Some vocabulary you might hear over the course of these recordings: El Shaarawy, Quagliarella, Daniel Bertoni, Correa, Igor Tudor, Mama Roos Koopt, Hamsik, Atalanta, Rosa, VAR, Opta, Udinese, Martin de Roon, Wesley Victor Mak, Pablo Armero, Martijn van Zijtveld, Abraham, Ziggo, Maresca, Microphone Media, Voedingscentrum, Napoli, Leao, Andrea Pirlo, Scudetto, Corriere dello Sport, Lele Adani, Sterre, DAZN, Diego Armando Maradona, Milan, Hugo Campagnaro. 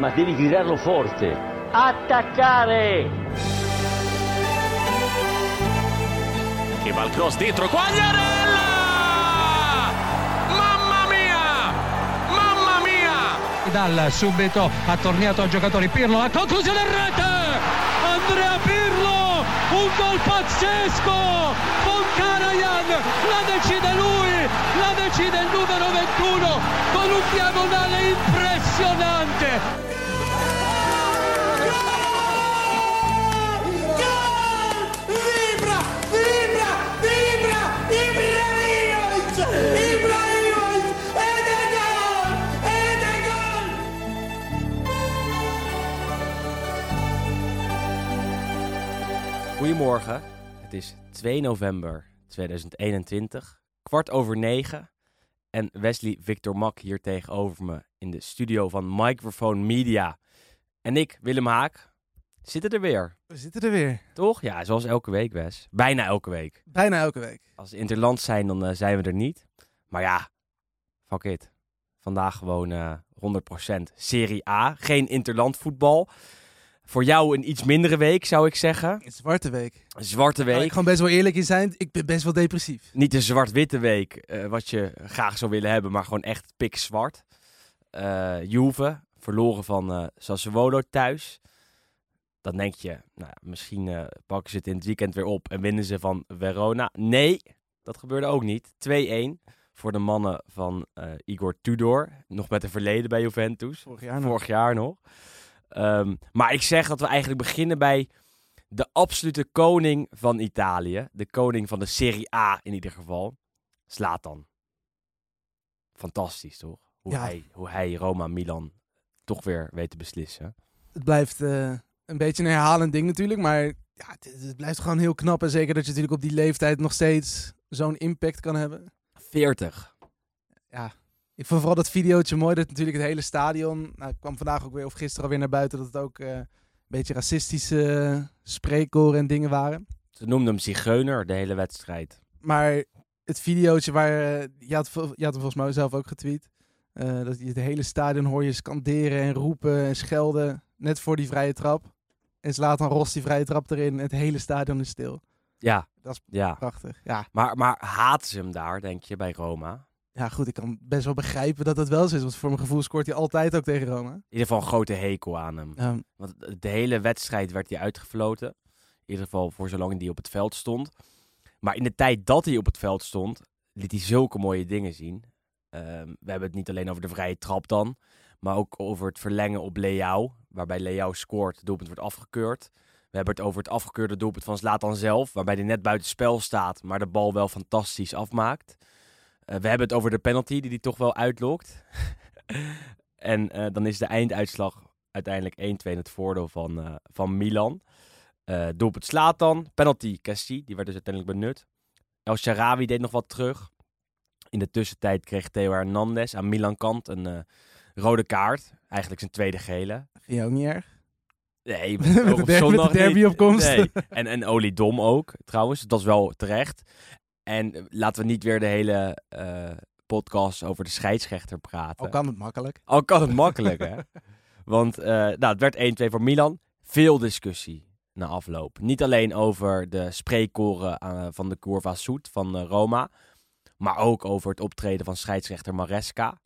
ma devi gridarlo forte. Attaccare! Che va il cross dentro, Quagliarella! Dal subito ha tornato al giocatore Pirlo, la conclusione in rete, Andrea Pirlo, un gol pazzesco con Karajan, la decide il numero 21 con un diagonale impressionante. Goedemorgen, het is 2 november 2021, 8:45 en Wesley Victor Mak hier tegenover me in de studio van Microphone Media. En ik, Willem Haak, zitten er weer. We zitten er weer. Toch? Ja, zoals elke week, Wes. Bijna elke week. Bijna elke week. Als we interland zijn, dan zijn we er niet. Maar ja, fuck it. Vandaag gewoon 100% Serie A, geen interland voetbal. Voor jou een iets mindere week, zou ik zeggen. Een zwarte week. Een zwarte week. Ik kan best wel eerlijk in zijn, ik ben best wel depressief. Niet een zwart-witte week, wat je graag zou willen hebben, maar gewoon echt pikzwart. Juve, verloren van Sassuolo thuis. Dan denk je, nou, misschien pakken ze het in het weekend weer op en winnen ze van Verona. Nee, dat gebeurde ook niet. 2-1 voor de mannen van Igor Tudor. Nog met een verleden bij Juventus. Vorig jaar nog. Maar ik zeg dat we eigenlijk beginnen bij de absolute koning van Italië. De koning van de Serie A in ieder geval. Zlatan. Fantastisch, toch? Hoe hij Roma Milan toch weer weet te beslissen. Het blijft een beetje een herhalend ding natuurlijk. Maar ja, het blijft gewoon heel knap. En zeker dat je natuurlijk op die leeftijd nog steeds zo'n impact kan hebben. 40. Ja. Ik vond vooral dat videootje mooi, dat natuurlijk het hele stadion... Nou, kwam vandaag ook weer, of gisteren alweer naar buiten... dat het ook een beetje racistische spreekkoren en dingen waren. Ze noemden hem zigeuner de hele wedstrijd. Maar het videootje waar... je had hem volgens mij zelf ook getweet. Dat je het hele stadion hoor je scanderen en roepen en schelden... net voor die vrije trap. En Zlatan rost die vrije trap erin. Het hele stadion is stil. Ja. Dat is prachtig. Ja. Maar haten ze hem daar, denk je, bij Roma... Ja, goed, ik kan best wel begrijpen dat dat wel zo is. Want voor mijn gevoel scoort hij altijd ook tegen Roma. In ieder geval een grote hekel aan hem. Want de hele wedstrijd werd hij uitgefloten. In ieder geval voor zolang hij op het veld stond. Maar in de tijd dat hij op het veld stond, liet hij zulke mooie dingen zien. We hebben het niet alleen over de vrije trap dan. Maar ook over het verlengen op Leao. Waarbij Leao scoort, het doelpunt wordt afgekeurd. We hebben het over het afgekeurde doelpunt van Zlatan zelf. Waarbij hij net buiten spel staat, maar de bal wel fantastisch afmaakt. We hebben het over de penalty die hij toch wel uitlokt. En dan is de einduitslag uiteindelijk 1-2 in het voordeel van Milan. Doelpunt Zlatan, penalty Cassie, die werd dus uiteindelijk benut. El Shaarawy deed nog wat terug. In de tussentijd kreeg Theo Hernandez aan Milan kant een rode kaart. Eigenlijk zijn tweede gele. Vind je ook niet erg? Nee, met de derby op komst. Nee. En Oli Dom ook, trouwens. Dat is wel terecht. En laten we niet weer de hele podcast over de scheidsrechter praten. Al kan het makkelijk. Hè? Want het werd 1-2 voor Milan. Veel discussie na afloop. Niet alleen over de spreekkoren van de Curva Sud van Roma. Maar ook over het optreden van scheidsrechter Maresca.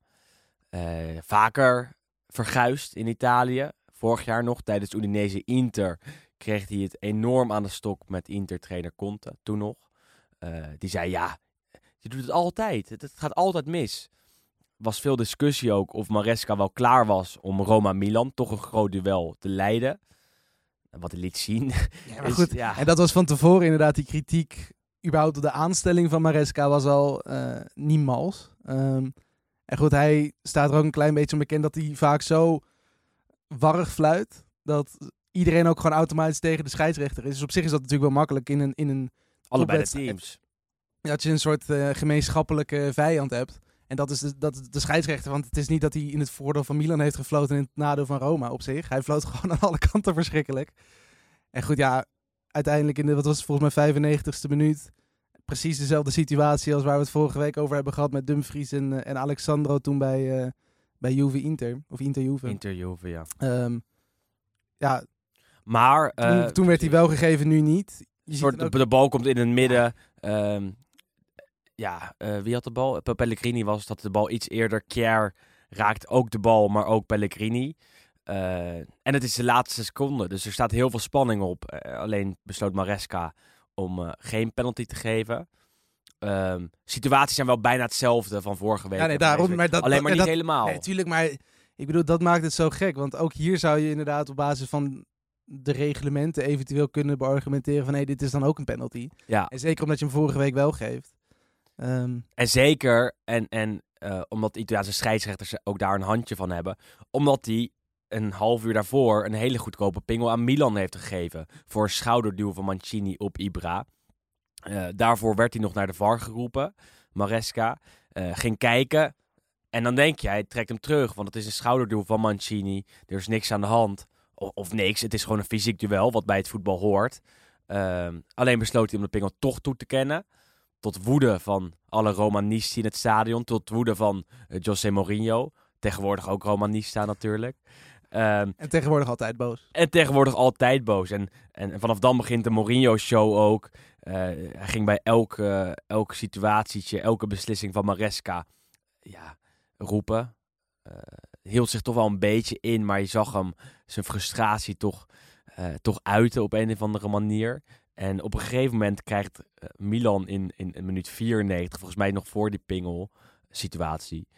Vaker verguisd in Italië. Vorig jaar nog tijdens Udinese Inter kreeg hij het enorm aan de stok met Inter-trainer Conte. Toen nog. Die zei, ja, je doet het altijd. Het gaat altijd mis. Er was veel discussie ook of Maresca wel klaar was om Roma-Milan toch een groot duel te leiden. Wat hij liet zien. Ja, maar goed. Ja. En dat was van tevoren inderdaad die kritiek. Überhaupt op de aanstelling van Maresca was al niet mals. En goed, hij staat er ook een klein beetje onbekend dat hij vaak zo warrig fluit. Dat iedereen ook gewoon automatisch tegen de scheidsrechter is. Dus op zich is dat natuurlijk wel makkelijk in een allebei de teams. Dat je een soort gemeenschappelijke vijand hebt. En dat is de scheidsrechter. Want het is niet dat hij in het voordeel van Milan heeft gefloten en in het nadeel van Roma op zich. Hij floot gewoon aan alle kanten verschrikkelijk. En goed, ja, uiteindelijk in de, wat was het, volgens mij 95ste minuut. Precies dezelfde situatie als waar we het vorige week over hebben gehad met Dumfries en Alexandro toen bij bij Juve-Inter. Of Inter-Juve. Inter-Juve, ja. Ja. Maar... toen werd hij wel gegeven, nu niet. Je soort, ook... De bal komt in het midden. Wie had de bal? Pellegrini was dat de bal iets eerder. Kjær raakt ook de bal, maar ook Pellegrini. En het is de laatste seconde, dus er staat heel veel spanning op. Alleen besloot Maresca om geen penalty te geven. Situaties zijn wel bijna hetzelfde van vorige week. Ja, nee, daarom, maar dat, alleen maar niet dat, helemaal. Nee, tuurlijk, maar ik bedoel, dat maakt het zo gek. Want ook hier zou je inderdaad op basis van de reglementen eventueel kunnen beargumenteren van... dit is dan ook een penalty. Ja. En zeker omdat je hem vorige week wel geeft. En zeker, omdat de Italiaanse scheidsrechters ook daar een handje van hebben. Omdat die een half uur daarvoor een hele goedkope pingel aan Milan heeft gegeven. Voor een schouderduw van Mancini op Ibra. Daarvoor werd hij nog naar de VAR geroepen. Maresca ging kijken. En dan denk je, hij trekt hem terug. Want het is een schouderduw van Mancini. Er is niks aan de hand. Of niks. Het is gewoon een fysiek duel, wat bij het voetbal hoort. Alleen besloot hij om de pingel toch toe te kennen. Tot woede van alle Romanisti in het stadion. Tot woede van José Mourinho. Tegenwoordig ook Romanista natuurlijk. En tegenwoordig altijd boos. En vanaf dan begint de Mourinho-show ook. Hij ging bij elk situatietje, elke beslissing van Maresca roepen. Hield zich toch wel een beetje in, maar je zag hem zijn frustratie toch uiten op een of andere manier. En op een gegeven moment krijgt Milan in minuut 94, volgens mij nog voor die pingel-situatie...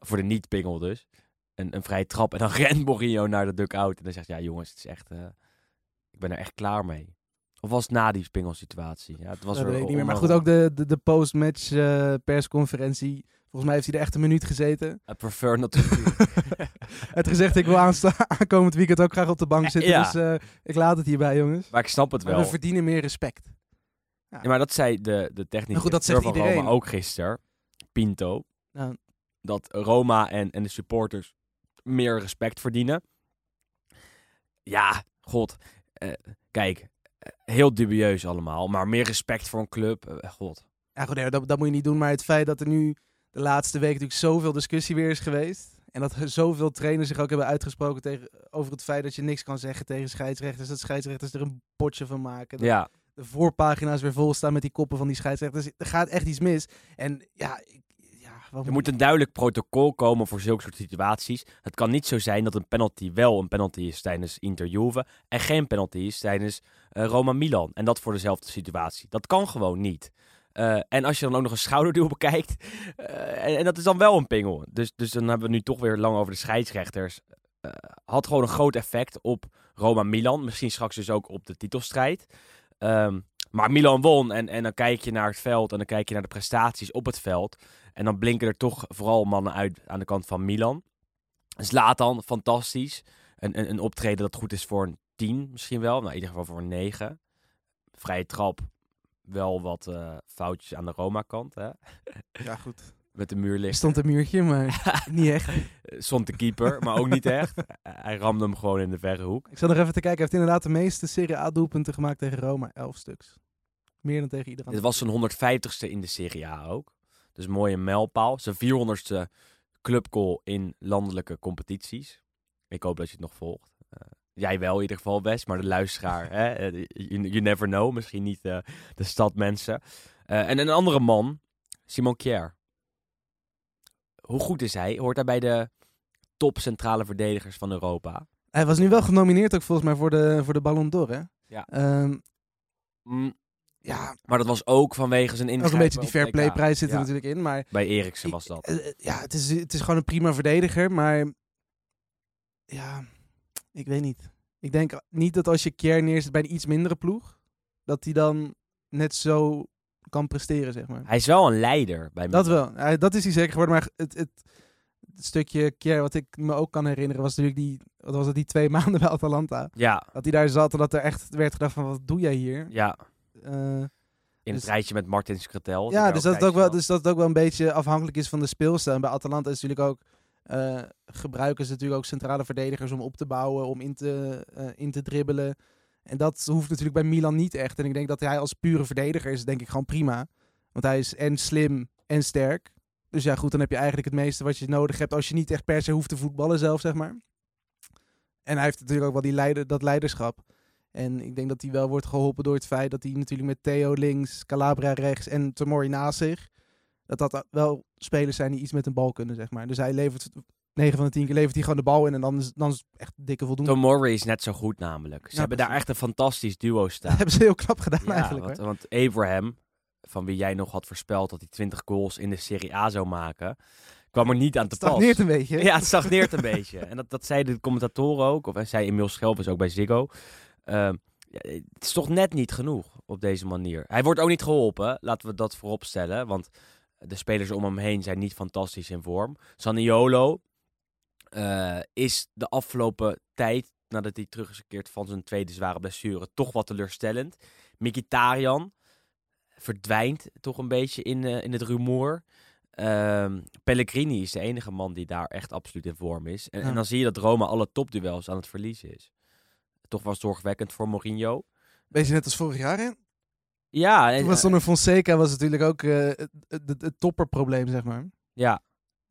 voor de niet-pingel dus. Een vrije trap. En dan rent Mourinho naar de dugout. En dan zegt hij, jongens, het is echt... ik ben er echt klaar mee. Of was het na die pingel-situatie? Ja, het was dat weet ik niet meer. Maar goed, ook de post-match persconferentie. Volgens mij heeft hij er echt een minuut gezeten. I prefer not to be. Het gezegd, ik wil aankomend weekend ook graag op de bank zitten. Ja. Dus ik laat het hierbij, jongens. Maar ik snap het wel. Maar we verdienen meer respect. Ja. Ja, maar dat zei de technische directeur van Roma ook gisteren. Pinto. Nou, dat Roma en de supporters meer respect verdienen. Ja, god. Kijk, heel dubieus allemaal. Maar meer respect voor een club, god. Ja, goed, dat moet je niet doen. Maar het feit dat er nu de laatste week natuurlijk zoveel discussie weer is geweest. En dat zoveel trainers zich ook hebben uitgesproken over het feit dat je niks kan zeggen tegen scheidsrechters. Dat scheidsrechters er een potje van maken. Dat... Ja. De voorpagina's weer vol staan met die koppen van die scheidsrechters. Er gaat echt iets mis. En ja... Er moet een duidelijk protocol komen voor zulke soort situaties. Het kan niet zo zijn dat een penalty wel een penalty is tijdens Inter-Juve en geen penalty is tijdens Roma-Milan. En dat voor dezelfde situatie. Dat kan gewoon niet. En als je dan ook nog een schouderduel bekijkt, en dat is dan wel een pingel. Dus dan hebben we nu toch weer lang over de scheidsrechters. Had gewoon een groot effect op Roma-Milan. Misschien straks dus ook op de titelstrijd. Maar Milan won en dan kijk je naar het veld en dan kijk je naar de prestaties op het veld. En dan blinken er toch vooral mannen uit aan de kant van Milan. Zlatan, fantastisch. Een optreden dat goed is voor een 10 misschien wel. Nou, in ieder geval voor een 9. Vrije trap, wel wat foutjes aan de Roma-kant. Hè? Ja, goed. Met de muur liggen. Stond een muurtje, maar niet echt. Stond de keeper, maar ook niet echt. Hij ramde hem gewoon in de verre hoek. Ik zal nog even te kijken. Hij heeft inderdaad de meeste Serie A doelpunten gemaakt tegen Roma. 11 stuks. Meer dan tegen iedereen. Het was zijn 150ste in de Serie A ook. Dus een mooie mijlpaal. Zijn 400ste clubgoal in landelijke competities. Ik hoop dat je het nog volgt. Jij wel in ieder geval, Wes. Maar de luisteraar, hè? You never know. Misschien niet de stad mensen. En een andere man, Simon Kjær. Hoe goed is hij? Hoort hij bij de top centrale verdedigers van Europa? Hij was nu wel genomineerd ook volgens mij voor de Ballon d'Or, hè? Ja. Ja. Maar dat was ook vanwege zijn ingrijpen. Ook een beetje die fair play prijs zit er natuurlijk in. Maar bij Eriksen was dat. Ja, het is gewoon een prima verdediger. Maar ja, ik weet niet. Ik denk niet dat als je Kjær neerzet bij een iets mindere ploeg, dat hij dan net zo kan presteren, zeg maar. Hij is wel een leider bij mij. Dat wel. Ja, dat is hij zeker geworden. Maar het stukje Kjær wat ik me ook kan herinneren was natuurlijk die 2 maanden bij Atalanta. Ja. Dat hij daar zat en dat er echt werd gedacht van, wat doe jij hier? Ja. In het rijtje met Martin Skrtel. Ja, dus dat het ook wel een beetje afhankelijk is van de speelstijl. En bij Atalanta is natuurlijk ook gebruiken ze natuurlijk ook centrale verdedigers om op te bouwen, om in te dribbelen. En dat hoeft natuurlijk bij Milan niet echt. En ik denk dat hij als pure verdediger is, denk ik, gewoon prima. Want hij is en slim en sterk. Dus ja, goed, dan heb je eigenlijk het meeste wat je nodig hebt als je niet echt per se hoeft te voetballen zelf, zeg maar. En hij heeft natuurlijk ook wel die dat leiderschap. En ik denk dat hij wel wordt geholpen door het feit dat hij natuurlijk met Theo links, Calabria rechts en Tomori naast zich, dat wel spelers zijn die iets met een bal kunnen, zeg maar. Dus hij levert 9 van de 10 keer levert hij gewoon de bal in en dan is het echt dikke voldoende. Tomori is net zo goed namelijk. Ze hebben daar echt een fantastisch duo staan. Dat hebben ze heel knap gedaan eigenlijk. Want Abraham, van wie jij nog had voorspeld dat hij 20 goals in de Serie A zou maken, kwam er niet aan te pas. Het stagneert een beetje. Ja, het stagneert een beetje. En dat zeiden de commentatoren ook, of zei Emil Schelvis ook bij Ziggo. Het is toch net niet genoeg op deze manier. Hij wordt ook niet geholpen, laten we dat voorop stellen, want de spelers om hem heen zijn niet fantastisch in vorm. Zaniolo is de afgelopen tijd, nadat hij terug is gekeerd van zijn tweede zware blessure, toch wat teleurstellend. Mkhitaryan verdwijnt toch een beetje in het rumoer. Pellegrini is de enige man die daar echt absoluut in vorm is. En dan zie je dat Roma alle topduels aan het verliezen is. Toch wel zorgwekkend voor Mourinho. Ben je net als vorig jaar in? Ja. Toen was zonder Fonseca was natuurlijk ook het topperprobleem, zeg maar. Ja.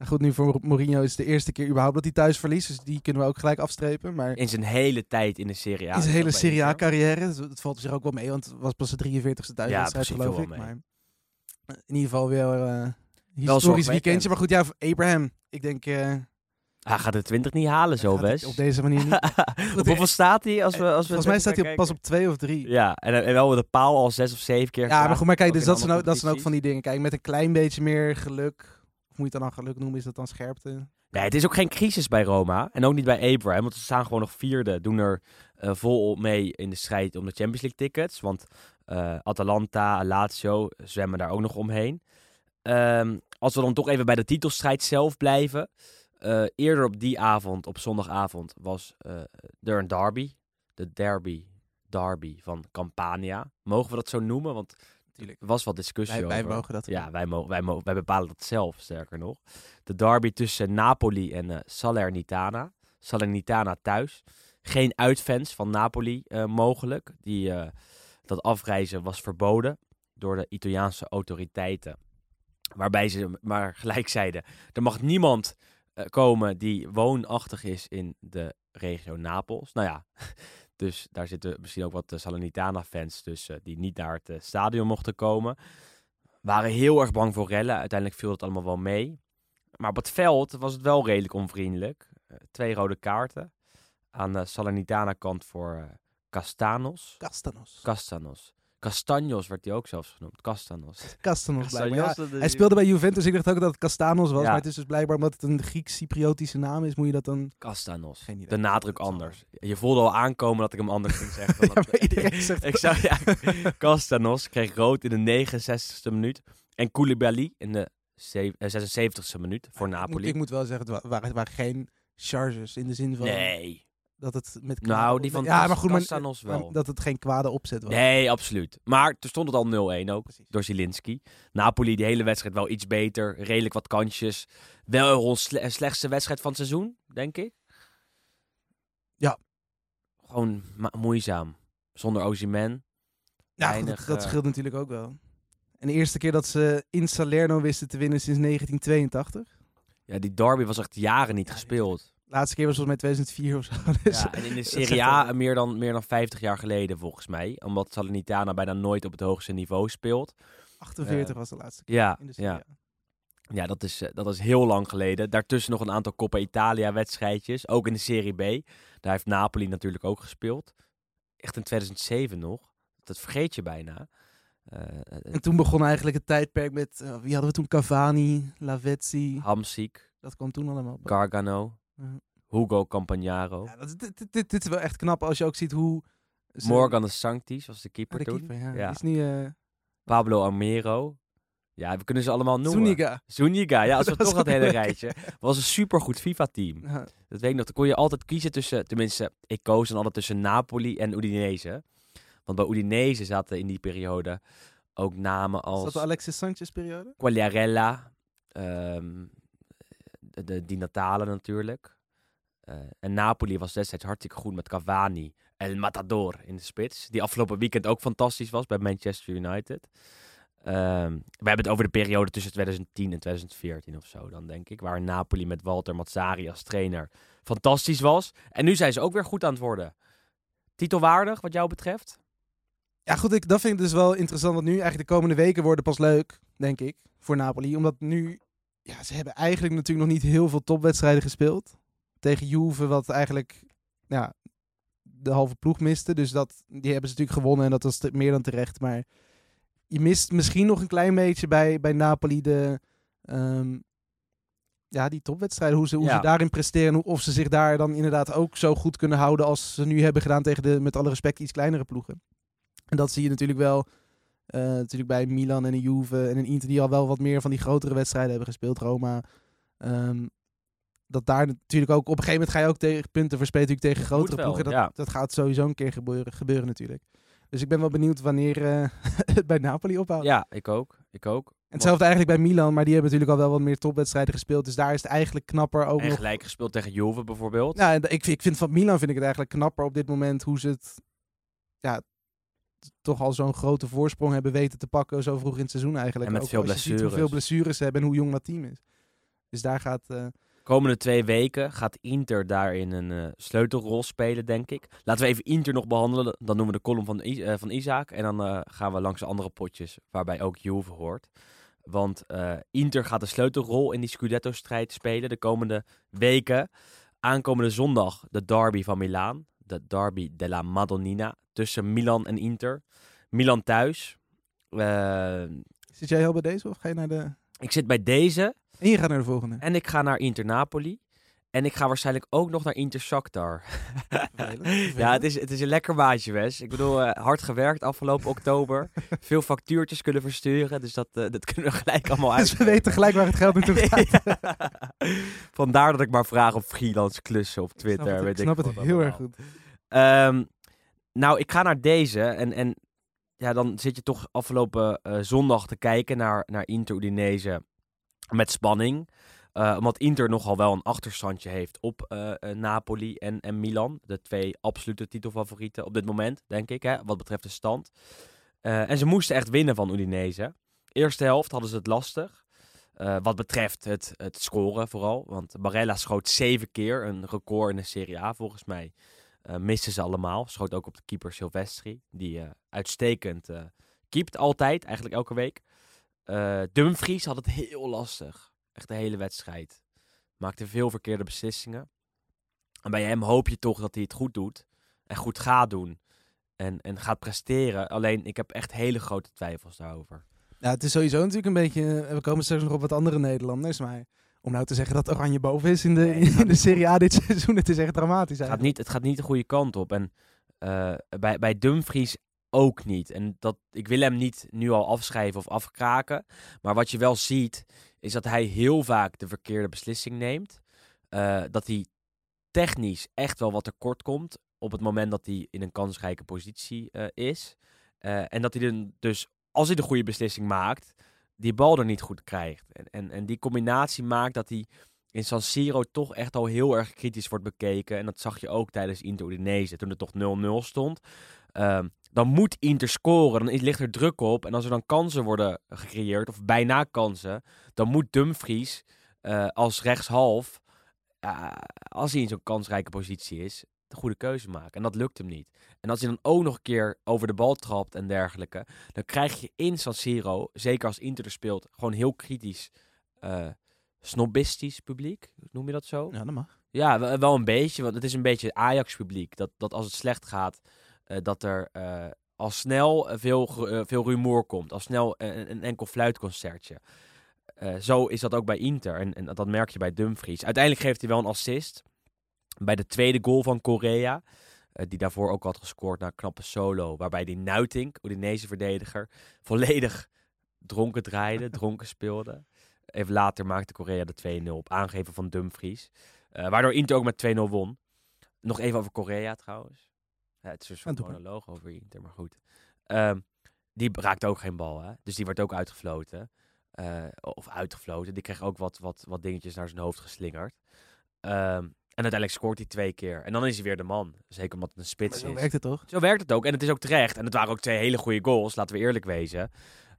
Goed, nu voor Mourinho is het de eerste keer überhaupt dat hij thuis verliest. Dus die kunnen we ook gelijk afstrepen. Maar in zijn hele tijd in de Serie A. In zijn hele Serie A carrière. Het valt zich ook wel mee, want het was pas de 43e thuiswedstrijd, geloof ik. Maar in ieder geval weer historisch weekendje. Maar goed, ja, Abraham. Ik denk... Hij gaat de 20 niet halen zo, Wes. Op deze manier niet. Op hoeveel staat hij? Volgens mij staat hij pas op 2 of 3. Ja, en wel de paal al 6 of 7 keer. Ja, maar goed, maar kijk, dus dat zijn ook van die dingen. Kijk, met een klein beetje meer geluk... Of moet je het dan geluk noemen? Is dat dan scherpte? Nee, het is ook geen crisis bij Roma. En ook niet bij Abraham. Want ze staan gewoon nog 4e. Doen er vol mee in de strijd om de Champions League tickets. Want Atalanta, Lazio zwemmen daar ook nog omheen. Als we dan toch even bij de titelstrijd zelf blijven. Eerder op die avond, op zondagavond, was er een derby. De derby van Campania. Mogen we dat zo noemen? Want... Er was wat discussie over. Wij mogen dat. Ja, wij bepalen dat zelf, sterker nog. De derby tussen Napoli en Salernitana. Salernitana thuis. Geen uitfans van Napoli mogelijk. Dat afreizen was verboden door de Italiaanse autoriteiten. Waarbij ze maar gelijk zeiden, er mag niemand komen die woonachtig is in de regio Napels. Nou ja... Dus daar zitten misschien ook wat Salernitana-fans tussen die niet naar het stadion mochten komen. Waren heel erg bang voor rellen. Uiteindelijk viel dat allemaal wel mee. Maar op het veld was het wel redelijk onvriendelijk. 2 rode kaarten. Aan de Salernitana-kant voor Kastanos. Castanos werd hij ook zelfs genoemd. Kastanos blijkbaar. Ja, hij speelde bij Juventus. Ik dacht ook dat het Kastanos was. Ja. Maar het is dus blijkbaar omdat het een Grieks-Cypriotische naam is, moet je dat dan... Kastanos. De nadruk anders. Je voelde al aankomen dat ik hem anders ging zeggen. Ja, maar iedereen zegt... Ik zag, ja. Kastanos kreeg rood in de 69e minuut. En Koulibaly in de 76e minuit voor Napoli. Ik moet wel zeggen, het waren geen charges in de zin van... Nee. Dat het met die van Kastanos wel. Dat het geen kwade opzet was. Nee, absoluut. Maar er stond het al 0-1 ook. Precies. Door Zielinski. Napoli die hele wedstrijd wel iets beter. Redelijk wat kansjes. Wel een slechtste wedstrijd van het seizoen, denk ik. Ja. Gewoon moeizaam. Zonder Osimhen. Ja, dat scheelt natuurlijk ook wel. En de eerste keer dat ze in Salerno wisten te winnen sinds 1982. Ja, die derby was echt jaren niet gespeeld. Laatste keer was volgens mij 2004 of zo. Dus ja, en in de Serie A meer dan 50 jaar geleden volgens mij. Omdat Salernitana bijna nooit op het hoogste niveau speelt. 48 was de laatste keer in de Serie A. Ja, dat is heel lang geleden. Daartussen nog een aantal Coppa Italia wedstrijdjes. Ook in de Serie B. Daar heeft Napoli natuurlijk ook gespeeld. Echt in 2007 nog. Dat vergeet je bijna. En toen begon eigenlijk het tijdperk met... wie hadden we toen? Cavani, Lavezzi. Hamsik. Dat kwam toen allemaal op. Gargano. Hugo Campagnaro. Ja, dit is wel echt knap als je ook ziet hoe... Morgan de Sanctis was de keeper toen. Is nu, Pablo Armero. Ja, we kunnen ze allemaal noemen. Zuniga, ja, als we toch dat hele rijtje. Was een supergoed FIFA-team. Ja. Dat weet ik nog. Dan kon je altijd kiezen tussen... Tenminste, ik koos dan altijd tussen Napoli en Udinese. Want bij Udinese zaten in die periode ook namen als... Zat de Alexis Sanchez-periode? Quagliarella. Die Natale natuurlijk. En Napoli was destijds hartstikke goed met Cavani. El Matador in de spits. Die afgelopen weekend ook fantastisch was bij Manchester United. We hebben het over de periode tussen 2010 en 2014 of zo dan, denk ik. Waar Napoli met Walter Mazzari als trainer fantastisch was. En nu zijn ze ook weer goed aan het worden. Titelwaardig, wat jou betreft? Ja, goed. Dat vind ik dus wel interessant. Dat nu eigenlijk de komende weken worden pas leuk, denk ik, voor Napoli. Omdat nu... Ja, ze hebben eigenlijk natuurlijk nog niet heel veel topwedstrijden gespeeld. Tegen Juve, wat eigenlijk ja, de halve ploeg miste. Dus die hebben ze natuurlijk gewonnen en dat was meer dan terecht. Maar je mist misschien nog een klein beetje bij Napoli die topwedstrijden. Hoe ze daarin presteren. Of ze zich daar dan inderdaad ook zo goed kunnen houden als ze nu hebben gedaan tegen de, met alle respect, iets kleinere ploegen. En dat zie je natuurlijk wel... natuurlijk bij Milan en de Juve en een Inter die al wel wat meer van die grotere wedstrijden hebben gespeeld, Roma. Dat daar natuurlijk ook... Op een gegeven moment ga je ook tegen punten verspelen tegen grotere ploegen. Dat gaat sowieso een keer gebeuren natuurlijk. Dus ik ben wel benieuwd wanneer het bij Napoli ophoudt. Ja, ik ook. En hetzelfde eigenlijk bij Milan, maar die hebben natuurlijk al wel wat meer topwedstrijden gespeeld. Dus daar is het eigenlijk knapper ook. En nog... gelijk gespeeld tegen Juve bijvoorbeeld. Ja, ik vind van Milan vind ik het eigenlijk knapper op dit moment hoe ze het... Ja, toch al zo'n grote voorsprong hebben weten te pakken zo vroeg in het seizoen eigenlijk. En met ook veel blessures. Hoeveel blessures ze hebben en hoe jong dat team is. Dus daar gaat... Komende 2 weken gaat Inter daarin een sleutelrol spelen, denk ik. Laten we even Inter nog behandelen. Dan doen we de column van Isaac. En dan gaan we langs de andere potjes waarbij ook Juve hoort. Want Inter gaat een sleutelrol in die Scudetto-strijd spelen de komende weken. Aankomende zondag de derby van Milaan. De Derby della Madonnina tussen Milan en Inter. Milan thuis. Zit jij heel bij deze of ga je naar de... Ik zit bij deze. En je gaat naar de volgende. En ik ga naar Inter Napoli. En ik ga waarschijnlijk ook nog naar Inter Shakhtar. Ja, het is een lekker baantje, Wes. Ik bedoel, hard gewerkt afgelopen oktober. Veel factuurtjes kunnen versturen. Dus dat kunnen we gelijk allemaal uit. Dus we weten gelijk waar het geld naartoe gaat. Vandaar dat ik maar vraag op freelance klussen op Twitter. Ik snap het heel erg goed. Nou, ik ga naar deze. En ja, dan zit je toch afgelopen zondag te kijken naar Inter Udinese met spanning. Omdat Inter nogal wel een achterstandje heeft op Napoli en Milan. De 2 absolute titelfavorieten op dit moment, denk ik, hè, wat betreft de stand. En ze moesten echt winnen van Udinese. Eerste helft hadden ze het lastig. Wat betreft het scoren vooral. Want Barella schoot 7 keer. Een record in de Serie A volgens mij. Misten ze allemaal. Schoot ook op de keeper Silvestri. Die uitstekend keept altijd. Eigenlijk elke week. Dumfries had het heel lastig. Echt de hele wedstrijd. Maakte veel verkeerde beslissingen. En bij hem hoop je toch dat hij het goed doet. En goed gaat doen. En gaat presteren. Alleen, ik heb echt hele grote twijfels daarover. Ja, het is sowieso natuurlijk een beetje... We komen straks nog op wat andere Nederlanders. Maar om nou te zeggen dat Oranje boven is in de Serie A dit seizoen. Het is echt dramatisch eigenlijk. Het gaat niet de goede kant op. En bij Dumfries... ook niet. En ik wil hem niet nu al afschrijven of afkraken. Maar wat je wel ziet, is dat hij heel vaak de verkeerde beslissing neemt. Dat hij technisch echt wel wat tekort komt. Op het moment dat hij in een kansrijke positie is. En dat hij dan dus, als hij de goede beslissing maakt, die bal er niet goed krijgt. En die combinatie maakt dat hij in San Siro toch echt al heel erg kritisch wordt bekeken. En dat zag je ook tijdens Inter-Udinese, toen het toch 0-0 stond. Dan moet Inter scoren, dan ligt er druk op. En als er dan kansen worden gecreëerd, of bijna kansen... dan moet Dumfries als rechtshalf, als hij in zo'n kansrijke positie is... de goede keuze maken. En dat lukt hem niet. En als hij dan ook nog een keer over de bal trapt en dergelijke... dan krijg je in San Siro, zeker als Inter er speelt... gewoon heel kritisch, snobistisch publiek. Noem je dat zo? Ja, dat mag. Ja, wel een beetje, want het is een beetje Ajax-publiek. Dat als het slecht gaat... dat er al snel veel rumoer komt. Al snel een enkel fluitconcertje. Zo is dat ook bij Inter. En dat merk je bij Dumfries. Uiteindelijk geeft hij wel een assist. Bij de 2e goal van Correa. Die daarvoor ook had gescoord na een knappe solo. Waarbij die Nuitink, Udinese verdediger, volledig dronken draaide. Dronken speelde. Even later maakte Correa de 2-0 op aangeven van Dumfries. Waardoor Inter ook met 2-0 won. Nog even over Correa trouwens. Ja, het is een soort monoloog over Inter, maar goed. Die raakt ook geen bal, hè? Dus die wordt ook uitgefloten. Die kreeg ook wat dingetjes naar zijn hoofd geslingerd. En uiteindelijk scoort hij 2 keer. En dan is hij weer de man. Zeker omdat het een spits is. Zo werkt het toch? Zo werkt het ook. En het is ook terecht. En het waren ook 2 hele goede goals, laten we eerlijk wezen.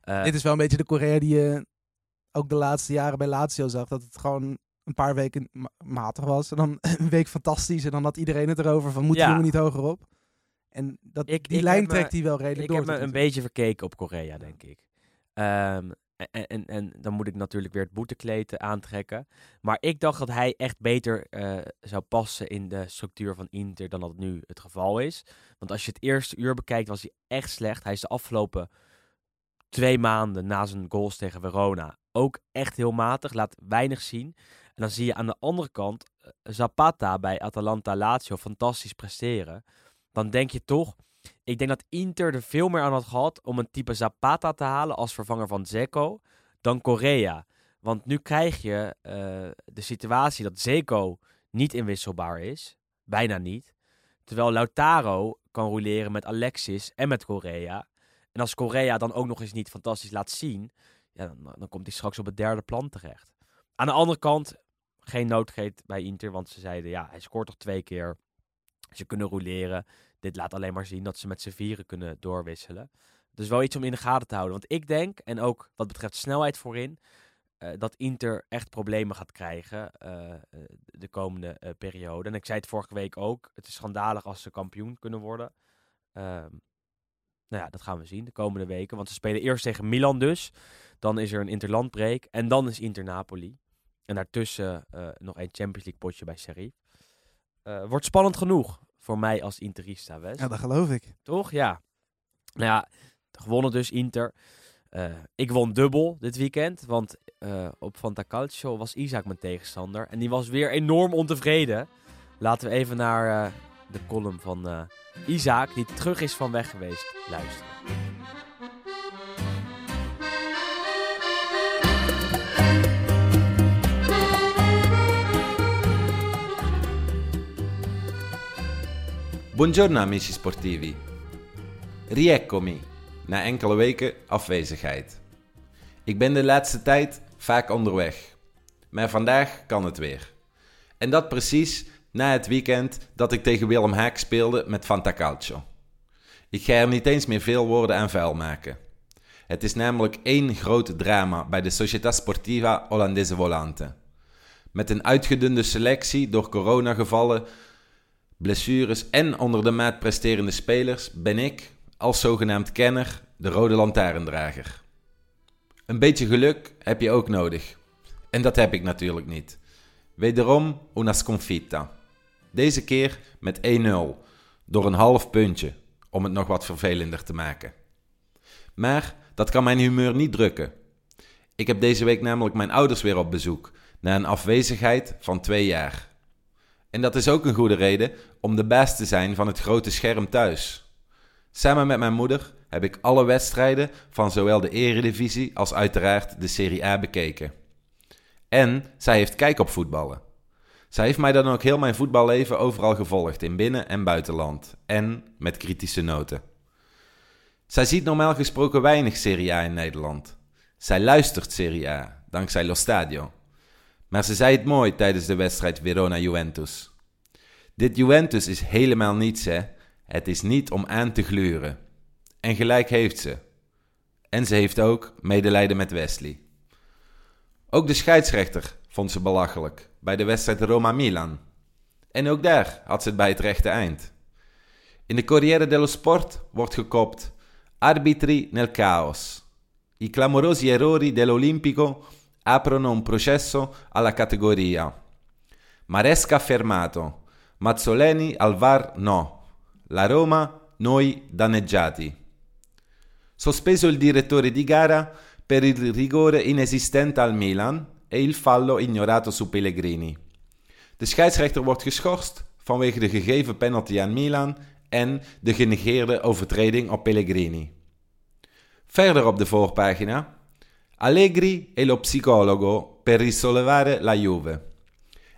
Dit is wel een beetje de Correa die je ook de laatste jaren bij Lazio zag. Dat het gewoon een paar weken matig was. En dan een week fantastisch. En dan had iedereen het erover van, moet die jongen niet hoger op? En dat, die lijn trekt hij wel redelijk door. Ik heb me een beetje verkeken op Correa, denk ik. En dan moet ik natuurlijk weer het boetekleed aantrekken. Maar ik dacht dat hij echt beter zou passen in de structuur van Inter dan dat nu het geval is. Want als je het eerste uur bekijkt, was hij echt slecht. Hij is de afgelopen 2 maanden na zijn goals tegen Verona ook echt heel matig. Laat weinig zien. En dan zie je aan de andere kant Zapata bij Atalanta Lazio fantastisch presteren. Dan denk je toch... Ik denk dat Inter er veel meer aan had gehad om een type Zapata te halen als vervanger van Zeko dan Correa. Want nu krijg je de situatie dat Zeko niet inwisselbaar is. Bijna niet. Terwijl Lautaro kan rouleren met Alexis en met Correa. En als Correa dan ook nog eens niet fantastisch laat zien, ja, dan komt hij straks op het derde plan terecht. Aan de andere kant, geen noodgreep bij Inter, want ze zeiden ja, hij scoort toch 2 keer. Ze kunnen rouleren. Dit laat alleen maar zien dat ze met z'n vieren kunnen doorwisselen. Dus wel iets om in de gaten te houden. Want ik denk, en ook wat betreft snelheid voorin, dat Inter echt problemen gaat krijgen de komende periode. En ik zei het vorige week ook, het is schandalig als ze kampioen kunnen worden. Nou ja, dat gaan we zien de komende weken. Want ze spelen eerst tegen Milan dus. Dan is er een interlandbreak. En dan is Inter Napoli. En daartussen nog een Champions League potje bij Serie A. Wordt spannend genoeg. Voor mij als Interista, West. Ja, dat geloof ik. Toch? Ja. Nou ja, gewonnen dus Inter. Ik won dubbel dit weekend. Want op Fanta Calcio was Isaac mijn tegenstander. En die was weer enorm ontevreden. Laten we even naar de column van Isaac, die terug is van weg geweest, luisteren. Buongiorno amici sportivi. Rieccomi, na enkele weken afwezigheid. Ik ben de laatste tijd vaak onderweg. Maar vandaag kan het weer. En dat precies na het weekend dat ik tegen Willem Haak speelde met Fanta Calcio. Ik ga er niet eens meer veel woorden aan vuil maken. Het is namelijk één groot drama bij de Società Sportiva Olandese Volante. Met een uitgedunde selectie door coronagevallen, blessures en onder de maat presterende spelers ben ik, als zogenaamd kenner, de rode lantaarndrager. Een beetje geluk heb je ook nodig. En dat heb ik natuurlijk niet. Wederom una sconfitta. Deze keer met 1-0, door een half puntje, om het nog wat vervelender te maken. Maar dat kan mijn humeur niet drukken. Ik heb deze week namelijk mijn ouders weer op bezoek, na een afwezigheid van 2 jaar. En dat is ook een goede reden om de baas te zijn van het grote scherm thuis. Samen met mijn moeder heb ik alle wedstrijden van zowel de Eredivisie als uiteraard de Serie A bekeken. En zij heeft kijk op voetballen. Zij heeft mij dan ook heel mijn voetballeven overal gevolgd in binnen- en buitenland. En met kritische noten. Zij ziet normaal gesproken weinig Serie A in Nederland. Zij luistert Serie A, dankzij Lo Stadio. Maar ze zei het mooi tijdens de wedstrijd Verona-Juventus. Dit Juventus is helemaal niets, hè. Het is niet om aan te gluren. En gelijk heeft ze. En ze heeft ook medelijden met Wesley. Ook de scheidsrechter vond ze belachelijk bij de wedstrijd Roma-Milan. En ook daar had ze het bij het rechte eind. In de Corriere dello Sport wordt gekopt: arbitri nel caos. I clamorosi errori dell'Olimpico aprono un processo alla categoria. Maresca fermato, Mazzoleni al VAR no, la Roma noi danneggiati. Sospeso il direttore di gara per il rigore inesistente al Milan e il fallo ignorato su Pellegrini. De scheidsrechter wordt geschorst vanwege de gegeven penalty aan Milan en de genegeerde overtreding op Pellegrini. Verder op de voorpagina: Allegri e lo psicologo per risollevare la Juve.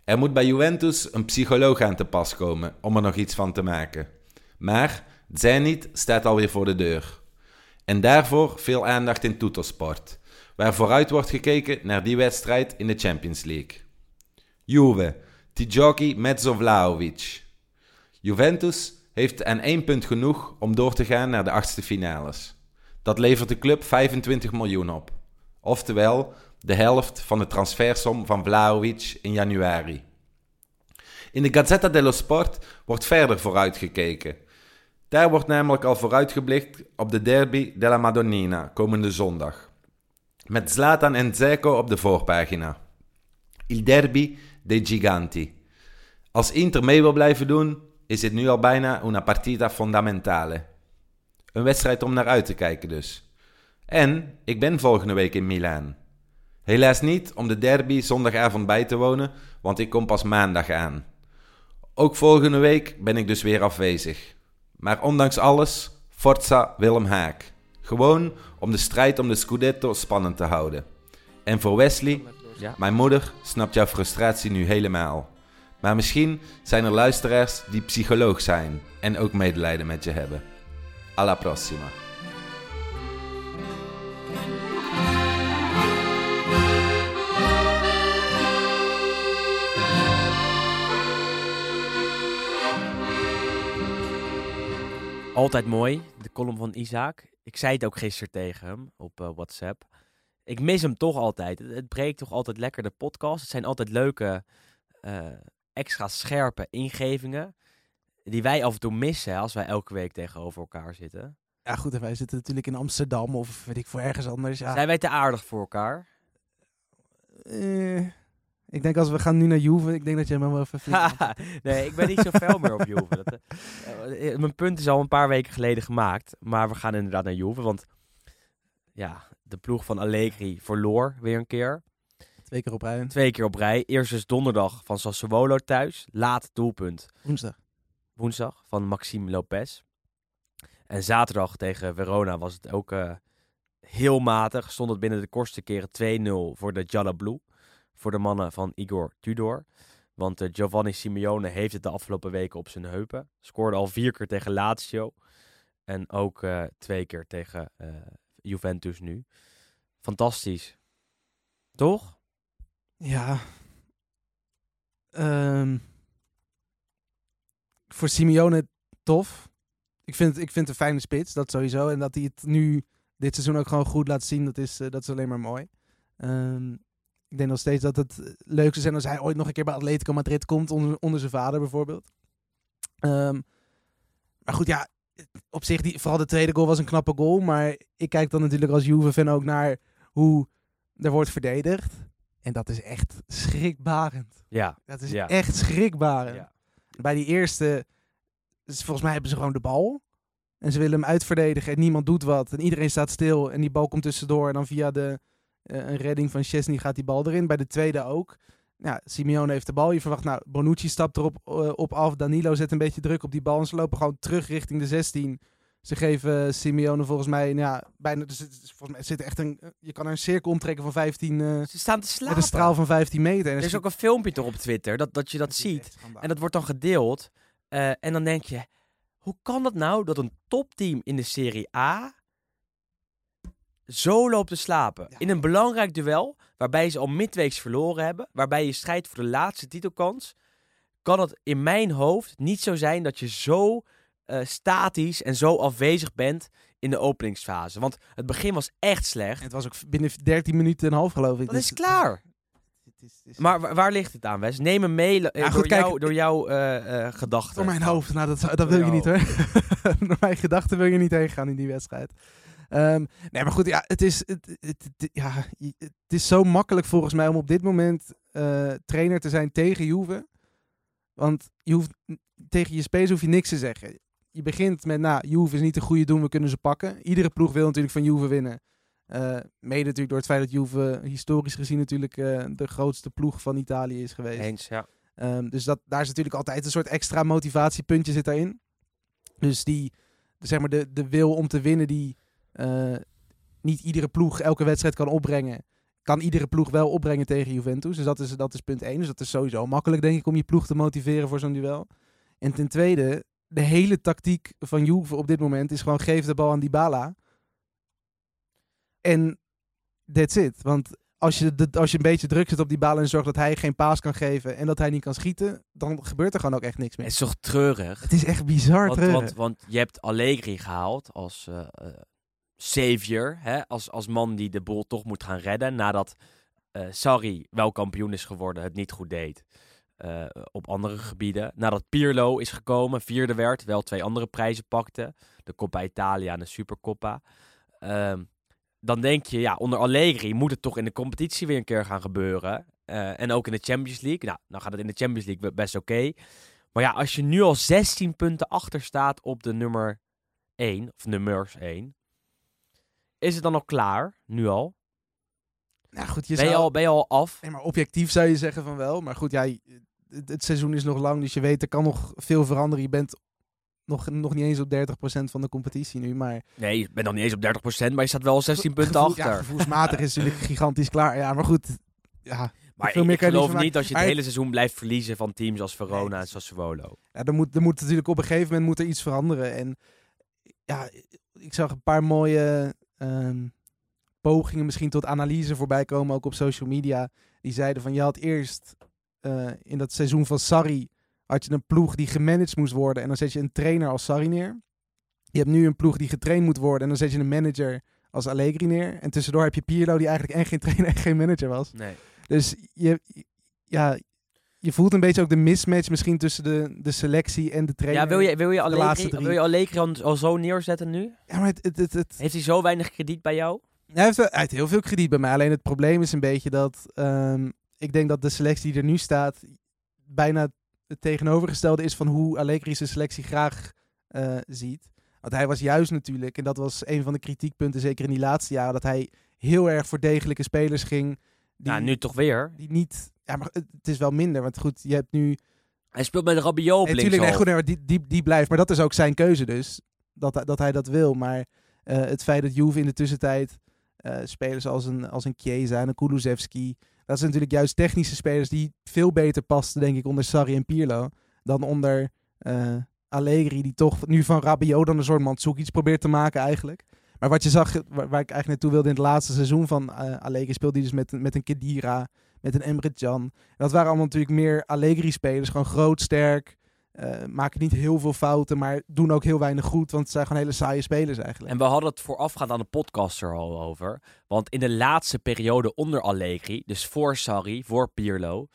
Er moet bij Juventus een psycholoog aan te pas komen om er nog iets van te maken. Maar Zenit staat alweer voor de deur. En daarvoor veel aandacht in Tuttosport, waar vooruit wordt gekeken naar die wedstrijd in de Champions League. Juve, ti giochi mezzo Vlahovic. Juventus heeft aan 1 punt genoeg om door te gaan naar de 8e finales. Dat levert de club 25 miljoen op. Oftewel de helft van de transfersom van Vlahovic in januari. In de Gazzetta dello Sport wordt verder vooruitgekeken. Daar wordt namelijk al vooruitgeblikt op de Derby della Madonnina komende zondag. Met Zlatan en Dzeko op de voorpagina. Il derby dei giganti. Als Inter mee wil blijven doen, is dit nu al bijna una partita fondamentale. Een wedstrijd om naar uit te kijken dus. En ik ben volgende week in Milaan. Helaas niet om de derby zondagavond bij te wonen, want ik kom pas maandag aan. Ook volgende week ben ik dus weer afwezig. Maar ondanks alles, Forza Willem Haak. Gewoon om de strijd om de Scudetto spannend te houden. En voor Wesley, mijn moeder snapt jouw frustratie nu helemaal. Maar misschien zijn er luisteraars die psycholoog zijn en ook medelijden met je hebben. Alla prossima. Altijd mooi, de column van Isaac. Ik zei het ook gisteren tegen hem op WhatsApp. Ik mis hem toch altijd. Het breekt toch altijd lekker de podcast. Het zijn altijd leuke, extra scherpe ingevingen die wij af en toe missen als wij elke week tegenover elkaar zitten. Ja goed, en wij zitten natuurlijk in Amsterdam of weet ik veel ergens anders. Ja. Zijn wij te aardig voor elkaar? Ik denk als we gaan nu naar Juve, ik denk dat jij me wel even vindt. Nee, ik ben niet zo fel meer op Juve. Mijn punt is al een paar weken geleden gemaakt. Maar we gaan inderdaad naar Juve, want ja, de ploeg van Allegri verloor weer een keer. Twee keer op rij. Eerst is donderdag van Sassuolo thuis. Laat doelpunt. Woensdag van Maxime Lopez. En zaterdag tegen Verona was het ook heel matig. Stond het binnen de kortste keren 2-0 voor de Giallablu. Voor de mannen van Igor Tudor. Want Giovanni Simeone heeft het de afgelopen weken op zijn heupen. Scoorde al 4 keer tegen Lazio. En ook 2 keer tegen Juventus nu. Fantastisch. Toch? Ja. Voor Simeone tof. Ik vind het een fijne spits, dat sowieso. En dat hij het nu dit seizoen ook gewoon goed laat zien, dat is alleen maar mooi. Ik denk nog steeds dat het leuk zou zijn als hij ooit nog een keer bij Atletico Madrid komt, onder zijn vader bijvoorbeeld. Maar goed, ja, op zich, vooral de tweede goal was een knappe goal. Maar ik kijk dan natuurlijk als Juve-fan ook naar hoe er wordt verdedigd. En dat is echt schrikbarend. Ja. Dat is echt schrikbarend. Ja. Bij die eerste, volgens mij hebben ze gewoon de bal. En ze willen hem uitverdedigen en niemand doet wat. En iedereen staat stil en die bal komt tussendoor. En dan via een redding van Szczęsny gaat die bal erin. Bij de tweede ook. Ja, Simeone heeft de bal. Je verwacht, nou, Bonucci stapt erop op af. Danilo zet een beetje druk op die bal. En ze lopen gewoon terug richting de 16. Ze geven Simeone volgens mij, bijna. Dus volgens mij zit echt je kan een cirkel omtrekken van 15. Ze staan te slapen. Met een straal van 15 meter. En er is ook een filmpje toch op Twitter dat je dat ziet. En dat wordt dan gedeeld. En dan denk je, hoe kan dat nou dat een topteam in de Serie A zo loopt te slapen? Ja. In een belangrijk duel, waarbij ze al midweeks verloren hebben, waarbij je strijdt voor de laatste titelkans, kan het in mijn hoofd niet zo zijn dat je zo statisch en zo afwezig bent in de openingsfase. Want het begin was echt slecht. En het was ook binnen 13 minuten en een half, geloof ik. Dat is klaar. Maar waar ligt het aan, Wes? Neem me mee door jouw gedachten. Door mijn hoofd, dat wil je niet hoor. Door mijn gedachten wil je niet heen gaan in die wedstrijd. Nee, maar goed, ja, het is zo makkelijk volgens mij om op dit moment trainer te zijn tegen Juve. Want tegen je spelers hoef je niks te zeggen. Je begint met, Juve is niet de goede doen, we kunnen ze pakken. Iedere ploeg wil natuurlijk van Juve winnen. Mede natuurlijk door het feit dat Juve historisch gezien natuurlijk de grootste ploeg van Italië is geweest. Eens, ja. Dus daar is natuurlijk altijd een soort extra motivatiepuntje zit daarin. Dus die, zeg maar, de wil om te winnen die niet iedere ploeg elke wedstrijd kan opbrengen, kan iedere ploeg wel opbrengen tegen Juventus. Dus dat is punt 1. Dus dat is sowieso makkelijk, denk ik, om je ploeg te motiveren voor zo'n duel. En ten tweede, de hele tactiek van Juve op dit moment is gewoon geef de bal aan Dybala. En that's it. Want als je een beetje druk zit op Dybala en zorgt dat hij geen paas kan geven en dat hij niet kan schieten, dan gebeurt er gewoon ook echt niks meer. Het is toch treurig? Het is echt bizar treurig. Want je hebt Allegri gehaald als savior, hè, als man die de boel toch moet gaan redden, nadat Sarri wel kampioen is geworden, het niet goed deed op andere gebieden. Nadat Pirlo is gekomen, vierde werd, wel 2 andere prijzen pakte, de Coppa Italia en de Supercoppa. Dan denk je, ja, onder Allegri moet het toch in de competitie weer een keer gaan gebeuren. En ook in de Champions League. Nou, dan gaat het in de Champions League best oké. Maar ja, als je nu al 16 punten achter staat op de nummer 1, of nummers 1, is het dan al klaar, nu al? Nou goed, ben je al af? Nee, maar objectief zou je zeggen van wel. Maar goed, ja, het seizoen is nog lang, dus je weet, er kan nog veel veranderen. Je bent nog niet eens op 30% van de competitie nu, maar... Nee, je bent nog niet eens op 30%, maar je staat wel 16 punten achter. Ja, gevoelsmatig is natuurlijk gigantisch klaar. Ja, maar goed... Ja, maar veel meer ik geloof niet dat je het hele seizoen blijft verliezen van teams als Verona en Sassuolo. Ja, er moet natuurlijk op een gegeven moment moet er iets veranderen. En ja, ik zag een paar mooie pogingen misschien tot analyse voorbij komen, ook op social media. Die zeiden van, je had eerst in dat seizoen van Sarri had je een ploeg die gemanaged moest worden en dan zet je een trainer als Sarri neer. Je hebt nu een ploeg die getraind moet worden en dan zet je een manager als Allegri neer. En tussendoor heb je Pirlo die eigenlijk en geen trainer en geen manager was. Nee. Dus je voelt een beetje ook de mismatch misschien tussen de selectie en de trainer. Ja, wil je Allegri al zo neerzetten nu? Ja, maar heeft hij zo weinig krediet bij jou? Hij heeft heel veel krediet bij mij. Alleen het probleem is een beetje dat... ik denk dat de selectie die er nu staat bijna het tegenovergestelde is van hoe Allegri zijn selectie graag ziet. Want hij was juist natuurlijk, en dat was een van de kritiekpunten, zeker in die laatste jaren, dat hij heel erg voor degelijke spelers ging. Nou, nu toch weer. Die niet... Ja, maar het is wel minder, want goed, je hebt nu... Hij speelt met Rabiot op linkshalf. Nee, goed, maar die blijft, maar dat is ook zijn keuze dus, dat hij dat wil. Maar het feit dat Juve in de tussentijd spelers als een Chiesa en een Kulusevski, dat zijn natuurlijk juist technische spelers die veel beter pasten, denk ik, onder Sarri en Pirlo, dan onder... Allegri, die toch nu van Rabiot dan een soort Mandzukic iets probeert te maken eigenlijk. Maar wat je zag, waar ik eigenlijk naartoe wilde in het laatste seizoen van Allegri, speelde hij dus met een Khedira, met een Emre Can. Dat waren allemaal natuurlijk meer Allegri-spelers, gewoon groot, sterk, maken niet heel veel fouten, maar doen ook heel weinig goed, want het zijn gewoon hele saaie spelers eigenlijk. En we hadden het voorafgaand aan de podcast er al over, want in de laatste periode onder Allegri, dus voor Sarri, voor Pirlo,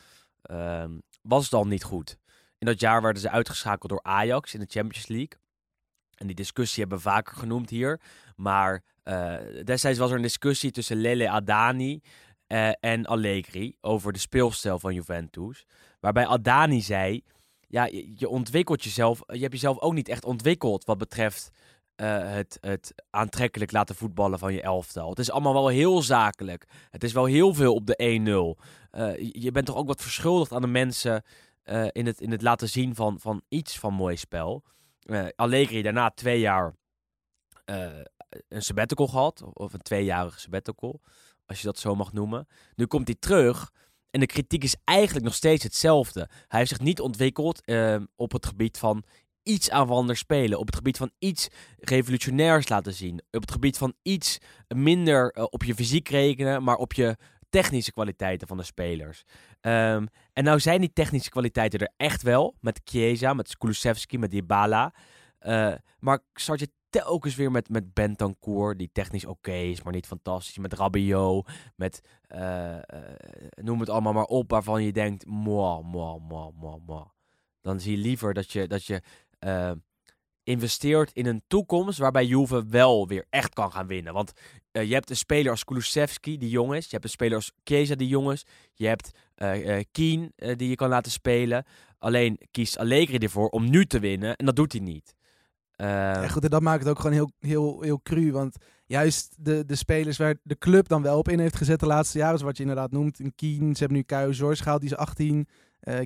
was het al niet goed. In dat jaar werden ze uitgeschakeld door Ajax in de Champions League. En die discussie hebben we vaker genoemd hier. Maar destijds was er een discussie tussen Lele Adani en Allegri over de speelstijl van Juventus. Waarbij Adani zei, ja, je ontwikkelt jezelf. Je hebt jezelf ook niet echt ontwikkeld wat betreft het aantrekkelijk laten voetballen van je elftal. Het is allemaal wel heel zakelijk. Het is wel heel veel op de 1-0. Je bent toch ook wat verschuldigd aan de mensen... in het laten zien van iets van mooi spel. Allegri daarna 2 jaar een sabbatical gehad. Of een 2-jarige sabbatical. Als je dat zo mag noemen. Nu komt hij terug. En de kritiek is eigenlijk nog steeds hetzelfde. Hij heeft zich niet ontwikkeld op het gebied van iets aanvallender spelen. Op het gebied van iets revolutionairs laten zien. Op het gebied van iets minder op je fysiek rekenen. Maar op je... technische kwaliteiten van de spelers. En nou zijn die technische kwaliteiten er echt wel. Met Chiesa, met Kulusevski, met Dybala. Maar start je telkens weer met Bentancur, die technisch oké is, maar niet fantastisch. Met Rabiot, met... noem het allemaal maar op, waarvan je denkt... Dan zie je liever dat je investeert in een toekomst waarbij Juve wel weer echt kan gaan winnen. Want je hebt een speler als Kulusevski, die jong is. Je hebt een speler als Chiesa, die jong is. Je hebt Keane, die je kan laten spelen. Alleen kiest Allegri ervoor om nu te winnen. En dat doet hij niet. Ja, goed, en dat maakt het ook gewoon heel, heel, heel cru. Want juist de spelers waar de club dan wel op in heeft gezet de laatste jaren, zoals wat je inderdaad noemt, een Keane. Ze hebben nu Caio Jorge gehaald, die is 18...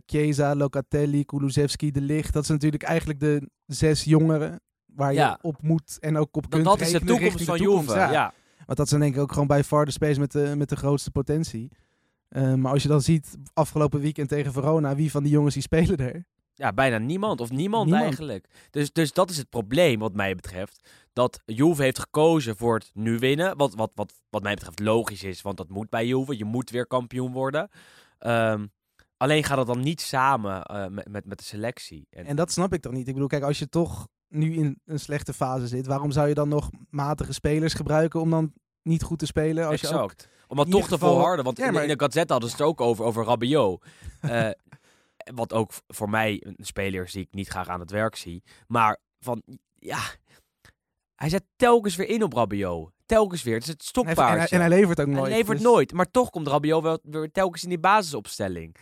Chiesa, Locatelli, Kulusevski, De Ligt. Dat zijn natuurlijk eigenlijk de 6 jongeren waar je op moet en ook op kunt rekenen. Dat is de toekomst van Juve. Ja. Want dat zijn denk ik ook gewoon bij far de space met de grootste potentie. Maar als je dan ziet, afgelopen weekend tegen Verona, wie van die jongens die spelen er? Ja, bijna niemand. Of niemand. Eigenlijk. Dus dat is het probleem wat mij betreft. Dat Juve heeft gekozen voor het nu winnen. Wat mij betreft logisch is, want dat moet bij Juve. Je moet weer kampioen worden. Alleen gaat dat dan niet samen met de selectie. En dat snap ik toch niet. Ik bedoel, kijk, als je toch nu in een slechte fase zit, waarom zou je dan nog matige spelers gebruiken om dan niet goed te spelen? Als exact. Je ook om dat toch te volharden. Want ja, maar... in de Gazette hadden ze het ook over Rabiot. Wat ook voor mij een speler die ik niet graag aan het werk zie. Maar van, ja... Hij zet telkens weer in op Rabiot. Telkens weer. Het is het stokpaardje. En hij levert ook nooit. Hij levert nooit. Maar toch komt Rabiot wel weer telkens in die basisopstelling.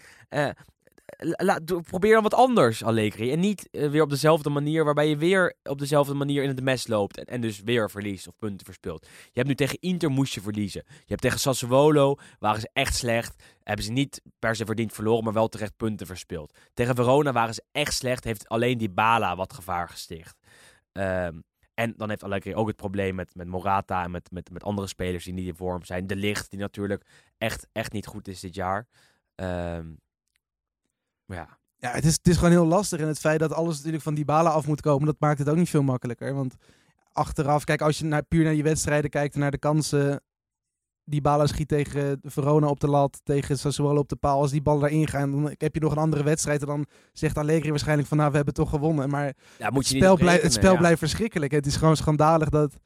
Probeer dan wat anders, Allegri. En niet weer op dezelfde manier... waarbij je weer op dezelfde manier in het mes loopt. En dus weer verliest of punten verspeelt. Je hebt nu tegen Inter moest je verliezen. Je hebt tegen Sassuolo, waren ze echt slecht... hebben ze niet per se verdiend verloren... maar wel terecht punten verspeeld. Tegen Verona waren ze echt slecht... heeft alleen Dybala wat gevaar gesticht. En dan heeft Allegri ook het probleem met Morata... en met andere spelers die niet in vorm zijn. De Ligt, die natuurlijk echt niet goed is dit jaar... Ja, het is gewoon heel lastig. En het feit dat alles natuurlijk van Dybala af moet komen... dat maakt het ook niet veel makkelijker. Want achteraf, kijk, als je puur naar je wedstrijden kijkt... en naar de kansen... Dybala schiet tegen Verona op de lat... tegen Sassuolo op de paal. Als die ballen daarin gaan, dan heb je nog een andere wedstrijd... en dan zegt Allegri waarschijnlijk van... nou, we hebben toch gewonnen. Maar ja, het spel blijft verschrikkelijk. Het is gewoon schandalig dat...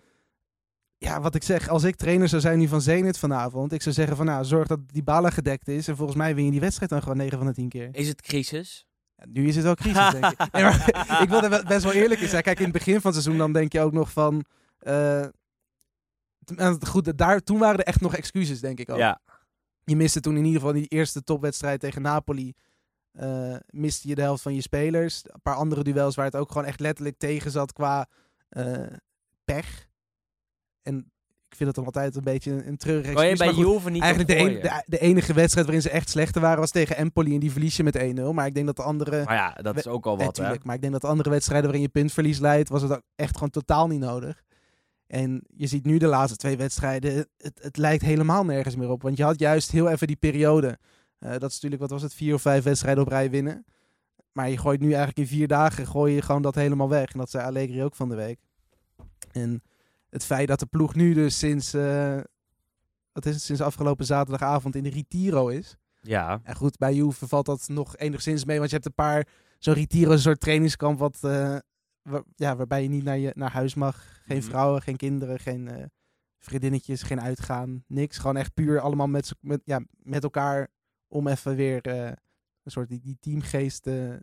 Ja, wat ik zeg, als ik trainer zou zijn nu van Zenit vanavond... ik zou zeggen van, nou, zorg dat Dybala gedekt is... en volgens mij win je die wedstrijd dan gewoon 9 van de 10 keer. Is het crisis? Ja, nu is het wel crisis, denk ik. Nee, maar, ik wil er best wel eerlijk in zijn. Kijk, in het begin van het seizoen dan denk je ook nog van... goed, toen waren er echt nog excuses, denk ik ook. Ja. Je miste toen in ieder geval die eerste topwedstrijd tegen Napoli... miste je de helft van je spelers. Een paar andere duels waar het ook gewoon echt letterlijk tegen zat qua pech... En ik vind het dan altijd een beetje een treurig excuus. Maar goed, niet eigenlijk de enige wedstrijd waarin ze echt slechter waren was tegen Empoli. En die verlies je met 1-0. Maar ik denk dat de andere... Maar ja, dat is ook al wat. Natuurlijk, maar ik denk dat de andere wedstrijden waarin je puntverlies leidt... was het echt gewoon totaal niet nodig. En je ziet nu de laatste 2 wedstrijden... Het lijkt helemaal nergens meer op. Want je had juist heel even die periode. Dat is natuurlijk, 4 of 5 wedstrijden op rij winnen. Maar je gooit nu eigenlijk in 4 dagen... gooi je gewoon dat helemaal weg. En dat zei Allegri ook van de week. En... het feit dat de ploeg nu dus sinds afgelopen zaterdagavond in de Retiro is. Ja. En goed, bij Juve valt dat nog enigszins mee. Want je hebt zo'n Retiro is een soort trainingskamp waarbij je niet naar huis mag. Geen vrouwen, geen kinderen, geen vriendinnetjes, geen uitgaan, niks. Gewoon echt puur allemaal met elkaar om even weer een soort die teamgeest te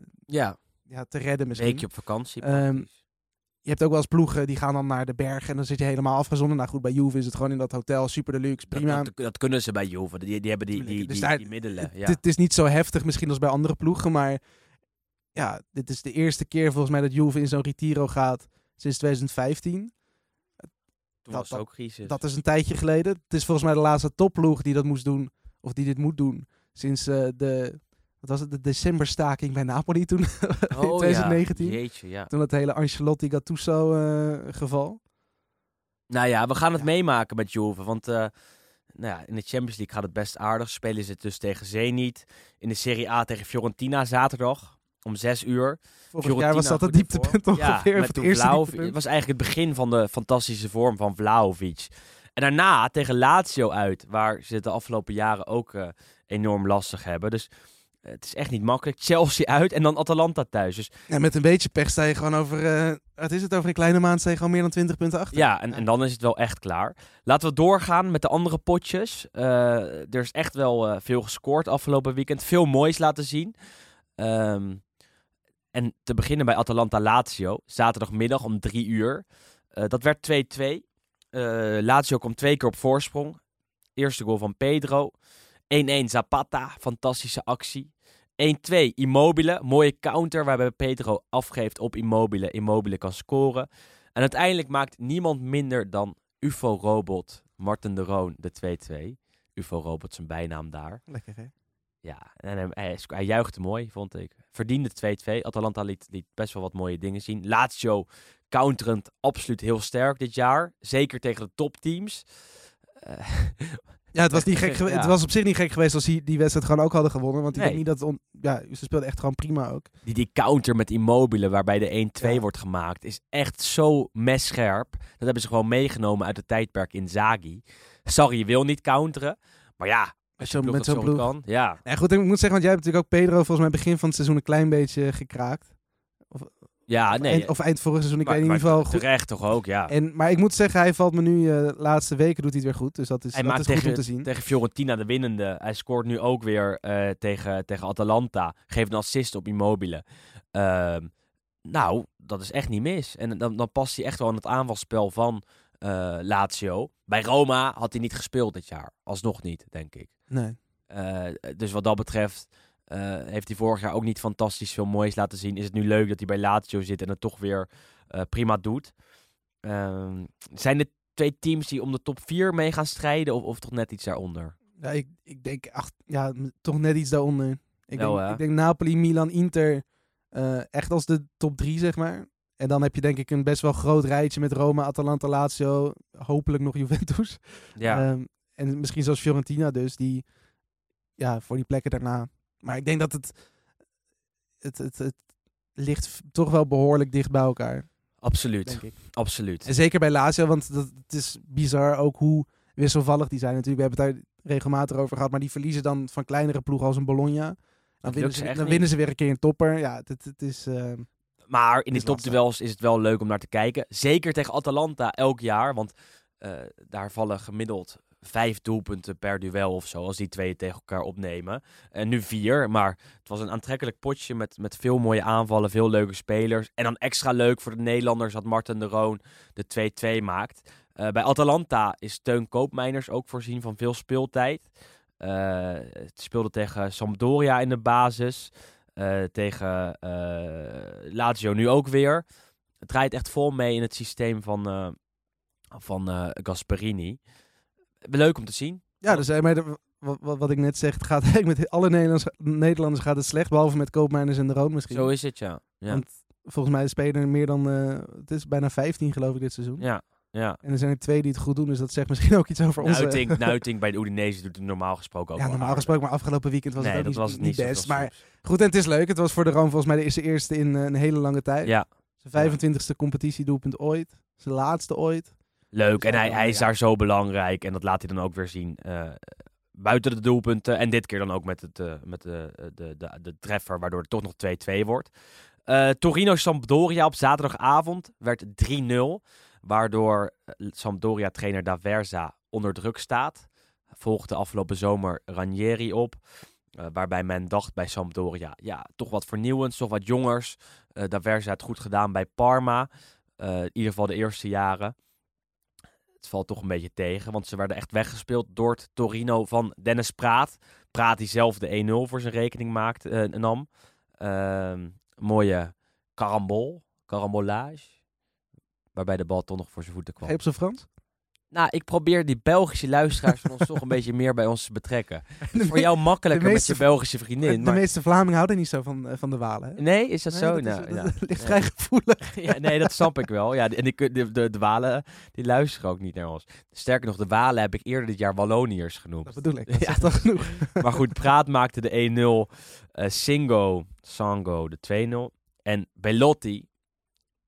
redden misschien. Weekje op vakantie. Je hebt ook wel eens ploegen, die gaan dan naar de bergen en dan zit je helemaal afgezonden. Nou goed, bij Juve is het gewoon in dat hotel, super deluxe, prima. Dat kunnen ze bij Juve, die hebben die middelen. Ja. Het is niet zo heftig misschien als bij andere ploegen, maar ja, dit is de eerste keer volgens mij dat Juve in zo'n Retiro gaat sinds 2015. Toen was het ook crisis. Dat is een tijdje geleden. Het is volgens mij de laatste topploeg die dat moest doen, of die dit moet doen, sinds de decemberstaking bij Napoli toen, in 2019. Ja. Jeetje, ja. Toen dat hele Ancelotti-Gattuso geval. Nou ja, we gaan het meemaken met Juve. Want in de Champions League gaat het best aardig. Spelen ze dus tegen Zenit. In de Serie A tegen Fiorentina zaterdag om 6:00. Vorig jaar was dat het dieptepunt ongeveer. Met het was eigenlijk het begin van de fantastische vorm van Vlahovic. En daarna tegen Lazio uit, waar ze de afgelopen jaren ook enorm lastig hebben. Dus... het is echt niet makkelijk. Chelsea uit en dan Atalanta thuis. Dus... ja, met een beetje pech sta je gewoon over een kleine maand sta je gewoon meer dan 20 punten achter. Ja, en dan is het wel echt klaar. Laten we doorgaan met de andere potjes. Er is echt wel veel gescoord afgelopen weekend. Veel moois laten zien. En te beginnen bij Atalanta-Lazio. Zaterdagmiddag om 3:00. Dat werd 2-2. Lazio kwam 2 keer op voorsprong. Eerste goal van Pedro. 1-1 Zapata, fantastische actie. 1-2 Immobile, mooie counter waarbij Pedro afgeeft op Immobile. Immobile kan scoren. En uiteindelijk maakt niemand minder dan UFO-robot Martin de Roon de 2-2. UFO-robot, zijn bijnaam daar. Lekker, hè? Ja, en hij juichte mooi, vond ik. Verdiende 2-2. Atalanta liet best wel wat mooie dingen zien. Lazio counterend absoluut heel sterk dit jaar. Zeker tegen de topteams. Ja, het was, het was op zich niet gek geweest als die wedstrijd gewoon ook hadden gewonnen. Want ik denk niet dat... ze speelden echt gewoon prima ook. Die counter met Immobile, waarbij de 1-2 wordt gemaakt, is echt zo messcherp. Dat hebben ze gewoon meegenomen uit het tijdperk Inzaghi. Sarri wil niet counteren. Maar ja, als je met zo'n ploeg kan. Ja. Ja, goed, ik moet zeggen, want jij hebt natuurlijk ook Pedro volgens mij begin van het seizoen een klein beetje gekraakt. Of, Ja, nee. Of eind vorig seizoen, ik weet in ieder geval. Terecht toch ook, ja. Maar ik moet zeggen, hij valt me nu, de laatste weken doet hij het weer goed. Dus dat is goed om te zien. Tegen Fiorentina de winnende. Hij scoort nu ook weer tegen Atalanta. Geeft een assist op Immobile. Nou, dat is echt niet mis. En dan past hij echt wel aan het aanvalspel van Lazio. Bij Roma had hij niet gespeeld dit jaar. Alsnog niet, denk ik. Nee. Dus wat dat betreft... heeft hij vorig jaar ook niet fantastisch veel moois laten zien. Is het nu leuk dat hij bij Lazio zit en het toch weer prima doet? Zijn er twee teams die om de top 4 mee gaan strijden of toch net iets daaronder? Ja, ik denk toch net iets daaronder. Ik denk Napoli, Milan, Inter echt als de top 3, zeg maar. En dan heb je denk ik een best wel groot rijtje met Roma, Atalanta, Lazio, hopelijk nog Juventus. Ja. En misschien zelfs Fiorentina dus, die voor die plekken daarna... Maar ik denk dat het ligt toch wel behoorlijk dicht bij elkaar. Absoluut. En zeker bij Lazio, want het is bizar ook hoe wisselvallig die zijn. Natuurlijk, we hebben het daar regelmatig over gehad, maar die verliezen dan van kleinere ploegen als een Bologna. Dan winnen ze weer een keer een topper. Ja, het is... maar in de topduels is het wel leuk om naar te kijken. Zeker tegen Atalanta elk jaar, want daar vallen gemiddeld 5 doelpunten per duel of zo, als die twee tegen elkaar opnemen. En nu 4, maar het was een aantrekkelijk potje met veel mooie aanvallen, veel leuke spelers. En dan extra leuk voor de Nederlanders dat Martin de Roon de 2-2 maakt. Bij Atalanta is Teun Koopmeiners ook voorzien van veel speeltijd. Het speelde tegen Sampdoria in de basis. Tegen Lazio nu ook weer. Het draait echt vol mee in het systeem van Gasperini. Leuk om te zien. Ja, dus wat ik net zeg, het gaat eigenlijk met alle Nederlanders gaat het slecht, behalve met Koopmeiners en de Roon misschien. Zo is het, ja. Want volgens mij spelen er meer dan, het is bijna 15 geloof ik dit seizoen. Ja. En er zijn er 2 die het goed doen, dus dat zegt misschien ook iets over ons. Nuiting bij de Udinese doet het normaal gesproken ook wel. Ja, normaal gesproken, maar afgelopen weekend was het ook niet best. Maar goed, en het is leuk. Het was voor de Roon volgens mij de eerste in een hele lange tijd. Ja. Zijn 25e competitiedoelpunt ooit. Zijn laatste ooit. Leuk, en hij is daar zo belangrijk. En dat laat hij dan ook weer zien buiten de doelpunten. En dit keer dan ook met de treffer, waardoor het toch nog 2-2 wordt. Torino-Sampdoria op zaterdagavond werd 3-0. Waardoor Sampdoria-trainer Daversa onder druk staat. Volgde afgelopen zomer Ranieri op. Waarbij men dacht bij Sampdoria, toch wat vernieuwends, toch wat jongers. Daversa had goed gedaan bij Parma. In ieder geval de eerste jaren. Het valt toch een beetje tegen, want ze werden echt weggespeeld door het Torino van Dennis Praat. Praat die zelf de 1-0 voor zijn rekening maakte en nam. Mooie carambolage, waarbij de bal toch nog voor zijn voeten kwam. Geef op zijn Frans? Nou, ik probeer die Belgische luisteraars van ons toch een beetje meer bij ons te betrekken. Voor jou makkelijker met je Belgische vriendin. Maar... De meeste Vlamingen houden niet zo van de Walen. Hè? Nee, is dat zo? Dat ligt vrij gevoelig. Ja, nee, dat snap ik wel. Ja, en de Walen die luisteren ook niet naar ons. Sterker nog, de Walen heb ik eerder dit jaar Walloniërs genoemd. Dat bedoel ik. Dat is toch genoeg. Maar goed, Praat maakte de 1-0. Sango de 2-0. En Belotti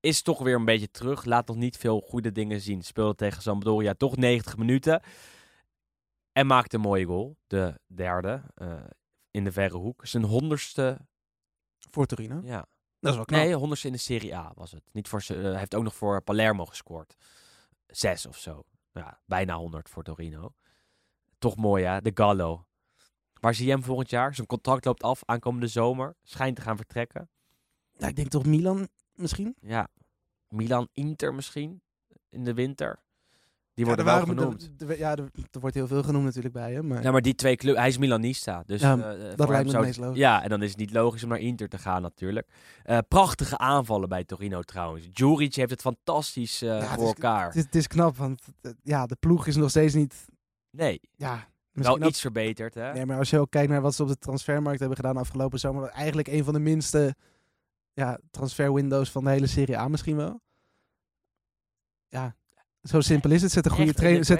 is toch weer een beetje terug. Laat nog niet veel goede dingen zien. Speelde tegen Sampdoria toch 90 minuten. En maakte een mooie goal. De derde. In de verre hoek. Zijn 100ste... Voor Torino? Ja. Dat is wel knap. Nee, 100ste in de Serie A was het. Niet voor hij heeft ook nog voor Palermo gescoord. 6 of zo. Ja, bijna 100 voor Torino. Toch mooi, hè? De Gallo. Waar zie je hem volgend jaar? Zijn contract loopt af aankomende zomer. Schijnt te gaan vertrekken. Ja, ik denk toch Milan... Misschien? Ja. Milan-Inter misschien. In de winter. Die worden wel genoemd. Er wordt heel veel genoemd natuurlijk bij hem. Maar... Ja, maar die 2 clubs... Hij is Milanista. Dus, dat lijkt me meest logisch. Ja, en dan is het niet logisch om naar Inter te gaan natuurlijk. Prachtige aanvallen bij Torino trouwens. Juric heeft het fantastisch voor elkaar. Het is knap, want de ploeg is nog steeds niet... Nee. Ja... Misschien wel iets verbeterd, hè? Nee, maar als je ook kijkt naar wat ze op de transfermarkt hebben gedaan afgelopen zomer... Eigenlijk een van de minste... Ja, transferwindows van de hele Serie A misschien wel. Ja, zo simpel is het. Zet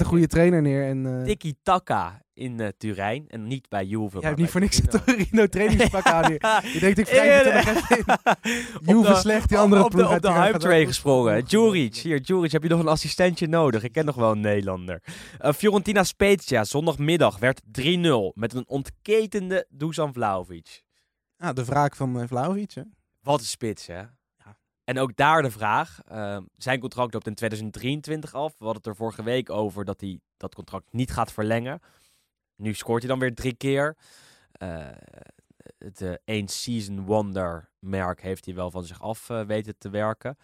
een goede trainer neer. Tiki Taka in Turijn. En niet bij Juve. Jij hebt niet voor niks een Torino trainingspak aan hier. Je denkt, ik vrij het er nog even in. Juve slecht, die andere ploeg. Op de hype train gesprongen. Juric, heb je nog een assistentje nodig? Ik ken nog wel een Nederlander. Fiorentina Spezia, zondagmiddag, werd 3-0. Met een ontketende Dusan Vlahovic. De wraak van Vlahovic, hè? Wat een spits, hè? Ja. En ook daar de vraag, zijn contract loopt in 2023 af. We hadden het er vorige week over dat hij dat contract niet gaat verlengen. Nu scoort hij dan weer 3 keer. Het één season wonder merk heeft hij wel van zich af weten te werken.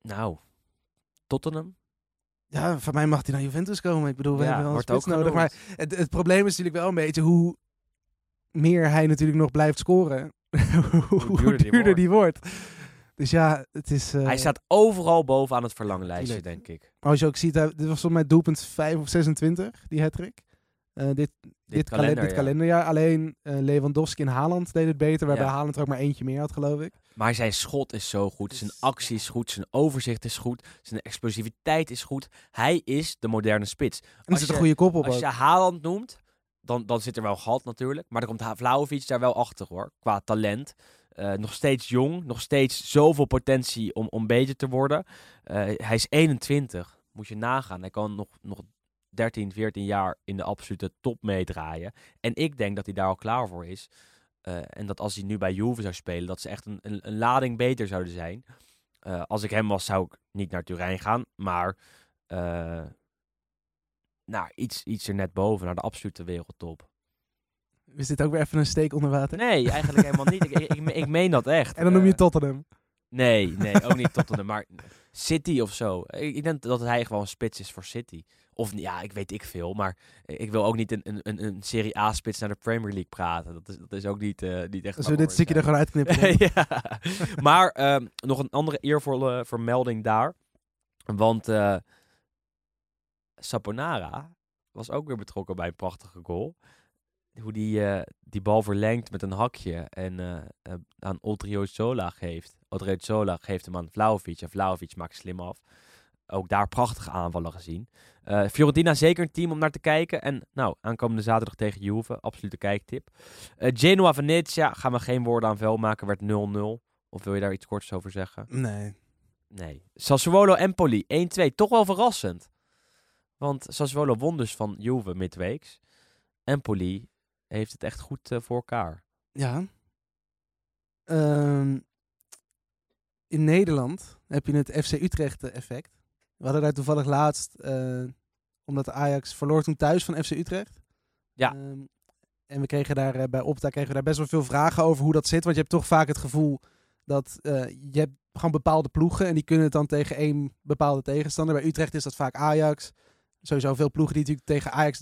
Nou, Tottenham? Ja, van mij mag hij naar Juventus komen. Ik bedoel, we hebben wel een spits nodig. Maar het probleem is natuurlijk wel een beetje hoe meer hij natuurlijk nog blijft scoren, hoe duurder die wordt. Dus ja, het is... Hij staat overal bovenaan het verlanglijstje, denk ik. Als je ook ziet, dit was volgens mij doelpunt 5 of 26, die hattrick. Dit kalenderjaar. Alleen Lewandowski en Haaland deden het beter, waarbij Haaland er ook maar eentje meer had, geloof ik. Maar zijn schot is zo goed, zijn actie is goed, zijn overzicht is goed, zijn explosiviteit is goed. Hij is de moderne spits. En er zit een goede kop op. Als je Haaland noemt, dan zit er wel gat natuurlijk. Maar dan komt Vlahovic daar wel achter, hoor, qua talent. Nog steeds jong, nog steeds zoveel potentie om beter te worden. Hij is 21, moet je nagaan. Hij kan nog 13, 14 jaar in de absolute top meedraaien. En ik denk dat hij daar al klaar voor is. En dat als hij nu bij Juve zou spelen, dat ze echt een lading beter zouden zijn. Als ik hem was, zou ik niet naar Turijn gaan. Maar iets er net boven, naar de absolute wereldtop. Is dit ook weer even een steek onder water? Nee, eigenlijk helemaal niet. Ik meen dat echt. En dan noem je Tottenham? Nee, ook niet Tottenham, maar City of zo. Ik denk dat hij gewoon een spits is voor City. Of ja, ik weet veel, maar ik wil ook niet een Serie A spits naar de Premier League praten. Dat is ook niet echt... Zullen we dit stukje er gewoon uitknippen? Ja. Maar nog een andere eervolle vermelding daar. Want Saponara was ook weer betrokken bij een prachtige goal. Hoe die bal verlengt met een hakje en aan Odriozola geeft. Odriozola geeft hem aan Vlahovic en Vlahovic maakt slim af. Ook daar prachtige aanvallen gezien. Fiorentina zeker een team om naar te kijken. En nou, aankomende zaterdag tegen Juve, absolute kijktip. Genoa Venezia, gaan we geen woorden aan vuil maken, werd 0-0. Of wil je daar iets korts over zeggen? Nee. Sassuolo Empoli, 1-2, toch wel verrassend. Want Sassuolo won dus van Juve midweeks. Empoli heeft het echt goed voor elkaar. Ja. In Nederland heb je het FC Utrecht effect. We hadden daar toevallig laatst, omdat Ajax verloor toen thuis van FC Utrecht. Ja. En we kregen daar bij Opta best wel veel vragen over hoe dat zit. Want je hebt toch vaak het gevoel dat je hebt gewoon bepaalde ploegen en die kunnen het dan tegen één bepaalde tegenstander. Bij Utrecht is dat vaak Ajax. Sowieso veel ploegen die natuurlijk tegen Ajax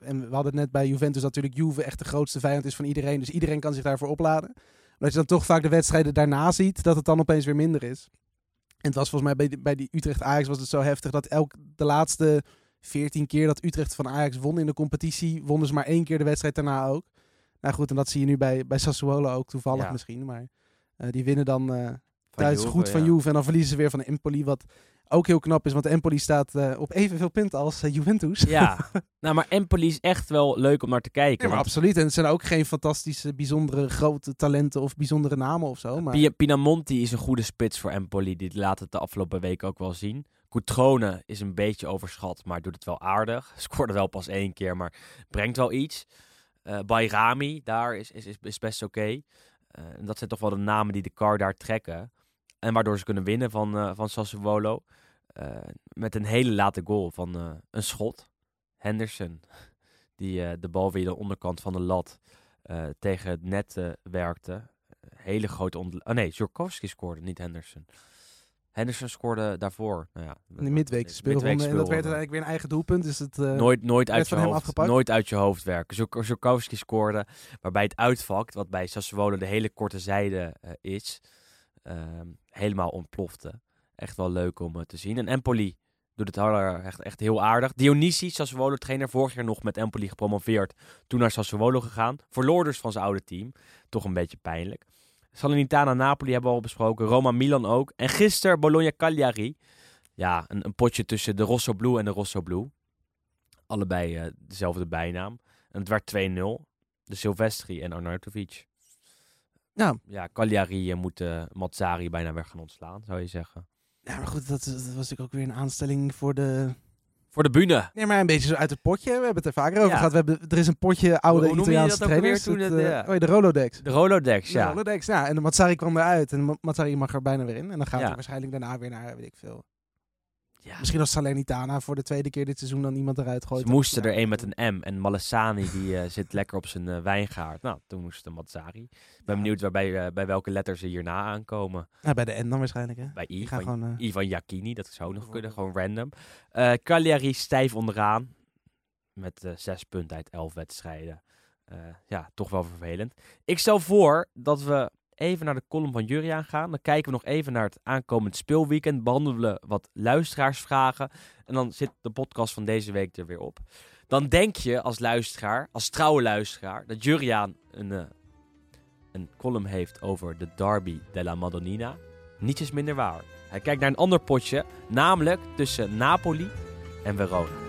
en we hadden het net bij Juventus natuurlijk Juve echt de grootste vijand is van iedereen. Dus iedereen kan zich daarvoor opladen. Maar dat je dan toch vaak de wedstrijden daarna ziet, dat het dan opeens weer minder is. En het was volgens mij bij die Utrecht-Ajax was het zo heftig dat de laatste 14 keer dat Utrecht van Ajax won in de competitie, wonnen ze maar 1 keer de wedstrijd daarna ook. Nou goed, en dat zie je nu bij Sassuolo ook toevallig misschien. Maar die winnen dan thuis goed van Juve en dan verliezen ze weer van de Empoli, wat ook heel knap is, want Empoli staat op evenveel punten als Juventus. Ja, nou, maar Empoli is echt wel leuk om naar te kijken. Ja, maar absoluut. En het zijn ook geen fantastische, bijzondere, grote talenten of bijzondere namen of zo. Maar... Pinamonti is een goede spits voor Empoli. Die laat het de afgelopen week ook wel zien. Cutrone is een beetje overschat, maar doet het wel aardig. Scoorde wel pas 1 keer, maar brengt wel iets. Bayrami, daar is best oké. En dat zijn toch wel de namen die de kar daar trekken. En waardoor ze kunnen winnen van Sassuolo. Met een hele late goal van een schot. Henderson. Die de bal weer de onderkant van de lat tegen het net werkte. Hele grote Zurkowski scoorde, niet Henderson. Henderson scoorde daarvoor. Nou ja, in de midweekspeelronde. En dat werd eigenlijk weer een eigen doelpunt. Dus het nooit uit je hoofd werken. Zurkowski scoorde. Waarbij het uitvakt, wat bij Sassuolo de hele korte zijde is... helemaal ontplofte. Echt wel leuk om te zien. En Empoli doet het echt heel aardig. Dionisi, Sassuolo trainer, vorig jaar nog met Empoli gepromoveerd. Toen naar Sassuolo gegaan. Verloor dus van zijn oude team. Toch een beetje pijnlijk. Salernitana, Napoli hebben we al besproken. Roma, Milan ook. En gisteren Bologna, Cagliari. Ja, een potje tussen de Rosso Blu en de Rosso Blu. Allebei dezelfde bijnaam. En het werd 2-0. De Silvestri en Arnautovic. Nou. Ja, Cagliari moet Mazzari bijna weg gaan ontslaan, zou je zeggen. Ja, maar goed, dat was natuurlijk ook weer een aanstelling voor de Voor de bühne. Nee, maar een beetje zo uit het potje. We hebben het er vaker over gehad. Er is een potje oude Italiaanse trainers. De Rolodex. De Rolodex, ja. De Rolodex, ja. En de Mazzari kwam eruit. En Mazzari mag er bijna weer in. En dan gaat hij waarschijnlijk daarna weer naar, weet ik veel. Ja. Misschien als Salernitana voor de tweede keer dit seizoen dan iemand eruit gooit. Ze moesten er één met een M. En Malesani die zit lekker op zijn wijngaard. Nou, toen moest de Mazzari. Ik ben benieuwd bij welke letter ze hierna aankomen. Ja, bij de N dan waarschijnlijk, hè? Bij I van Iacchini, dat zou nog kunnen. Gewoon random. Cagliari stijf onderaan. Met 6 punten uit 11 wedstrijden. Ja, toch wel vervelend. Ik stel voor dat we even naar de column van Juriaan gaan. Dan kijken we nog even naar het aankomend speelweekend. Behandelen we wat luisteraarsvragen. En dan zit de podcast van deze week er weer op. Dan denk je als luisteraar, als trouwe luisteraar, dat Juriaan een column heeft over de Derby della Madonnina. Niets is minder waar. Hij kijkt naar een ander potje, namelijk tussen Napoli en Verona.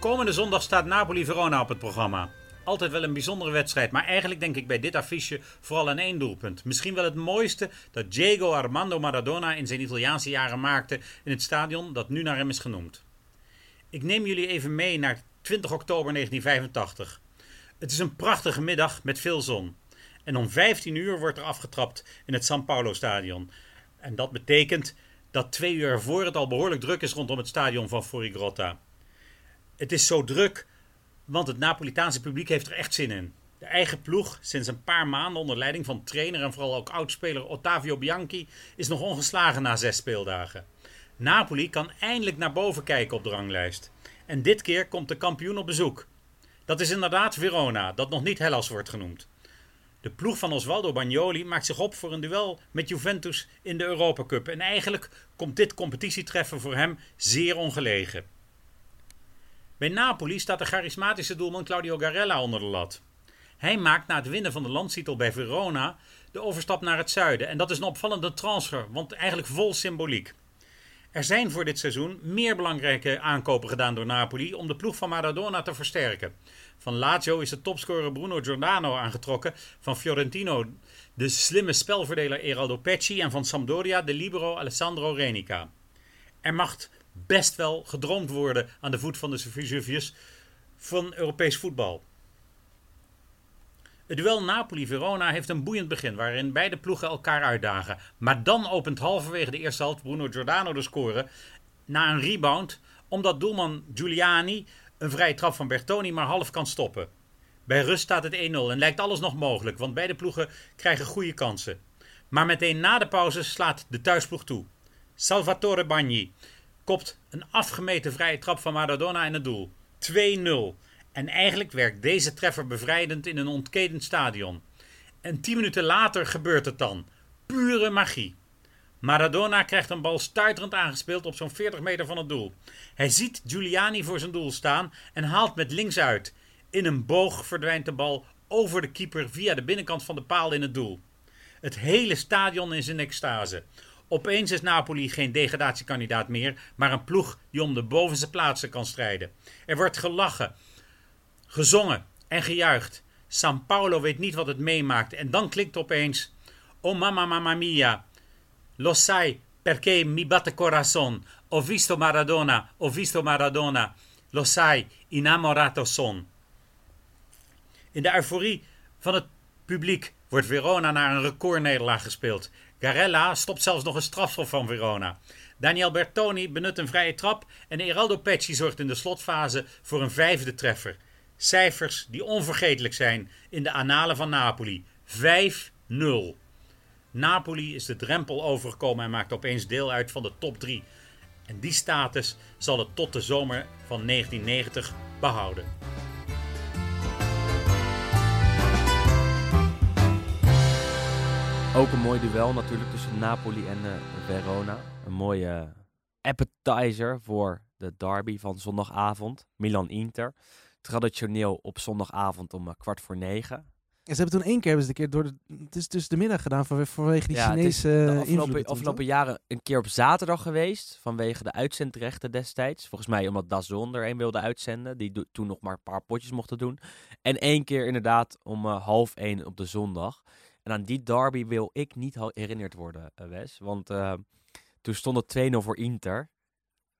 Komende zondag staat Napoli-Verona op het programma. Altijd wel een bijzondere wedstrijd, maar eigenlijk denk ik bij dit affiche vooral aan één doelpunt. Misschien wel het mooiste dat Diego Armando Maradona in zijn Italiaanse jaren maakte in het stadion dat nu naar hem is genoemd. Ik neem jullie even mee naar 20 oktober 1985. Het is een prachtige middag met veel zon. En om 15 uur wordt er afgetrapt in het San Paolo stadion. En dat betekent dat 2 uur ervoor het al behoorlijk druk is rondom het stadion van Fuorigrotta. Het is zo druk, want het Napolitaanse publiek heeft er echt zin in. De eigen ploeg, sinds een paar maanden onder leiding van trainer en vooral ook oudspeler Ottavio Bianchi, is nog ongeslagen na 6 speeldagen. Napoli kan eindelijk naar boven kijken op de ranglijst. En dit keer komt de kampioen op bezoek. Dat is inderdaad Verona, dat nog niet Hellas wordt genoemd. De ploeg van Osvaldo Bagnoli maakt zich op voor een duel met Juventus in de Europa Cup. En eigenlijk komt dit competitietreffen voor hem zeer ongelegen. Bij Napoli staat de charismatische doelman Claudio Garella onder de lat. Hij maakt na het winnen van de landstitel bij Verona de overstap naar het zuiden. En dat is een opvallende transfer, want eigenlijk vol symboliek. Er zijn voor dit seizoen meer belangrijke aankopen gedaan door Napoli om de ploeg van Maradona te versterken. Van Lazio is de topscorer Bruno Giordano aangetrokken, van Fiorentino de slimme spelverdeler Eraldo Pecci en van Sampdoria de libero Alessandro Renica. Er mag best wel gedroomd worden aan de voet van de Vesuvius van Europees voetbal. Het duel Napoli-Verona heeft een boeiend begin waarin beide ploegen elkaar uitdagen. Maar dan opent halverwege de eerste helft Bruno Giordano de score na een rebound omdat doelman Giuliani een vrije trap van Bertoni maar half kan stoppen. Bij rust staat het 1-0 en lijkt alles nog mogelijk, want beide ploegen krijgen goede kansen. Maar meteen na de pauze slaat de thuisploeg toe. Salvatore Bagni kopt een afgemeten vrije trap van Maradona in het doel. 2-0. En eigenlijk werkt deze treffer bevrijdend in een ontketend stadion. En 10 minuten later gebeurt het dan. Pure magie. Maradona krijgt een bal stuiterend aangespeeld op zo'n 40 meter van het doel. Hij ziet Giuliani voor zijn doel staan en haalt met links uit. In een boog verdwijnt de bal over de keeper via de binnenkant van de paal in het doel. Het hele stadion is in extase. Opeens is Napoli geen degradatiekandidaat meer, maar een ploeg die om de bovenste plaatsen kan strijden. Er wordt gelachen, gezongen en gejuicht. San Paolo weet niet wat het meemaakt en dan klinkt opeens: "Oh mamma, mamma mia, lo sai perché mi batte corazon, ho visto Maradona, lo sai, innamorato son." In de euforie van het publiek wordt Verona naar een recordnederlaag gespeeld. Garella stopt zelfs nog een strafschop van Verona. Daniel Bertoni benut een vrije trap en Eraldo Pecci zorgt in de slotfase voor een 5e treffer. Cijfers die onvergetelijk zijn in de annalen van Napoli. 5-0. Napoli is de drempel overgekomen en maakt opeens deel uit van de top 3. En die status zal het tot de zomer van 1990 behouden. Ook een mooi duel natuurlijk tussen Napoli en Verona. Een mooie appetizer voor de derby van zondagavond. Milan-Inter. Traditioneel op zondagavond om 20:45. En ze hebben toen één keer door het is tussen de middag gedaan vanwege die Chinese invloed. Afgelopen jaren een keer op zaterdag geweest vanwege de uitzendrechten destijds. Volgens mij omdat DAZN er een wilde uitzenden die toen nog maar een paar potjes mochten doen. En één keer inderdaad om 12:30 op de zondag. En aan die derby wil ik niet herinnerd worden, Wes. Want toen stond het 2-0 voor Inter.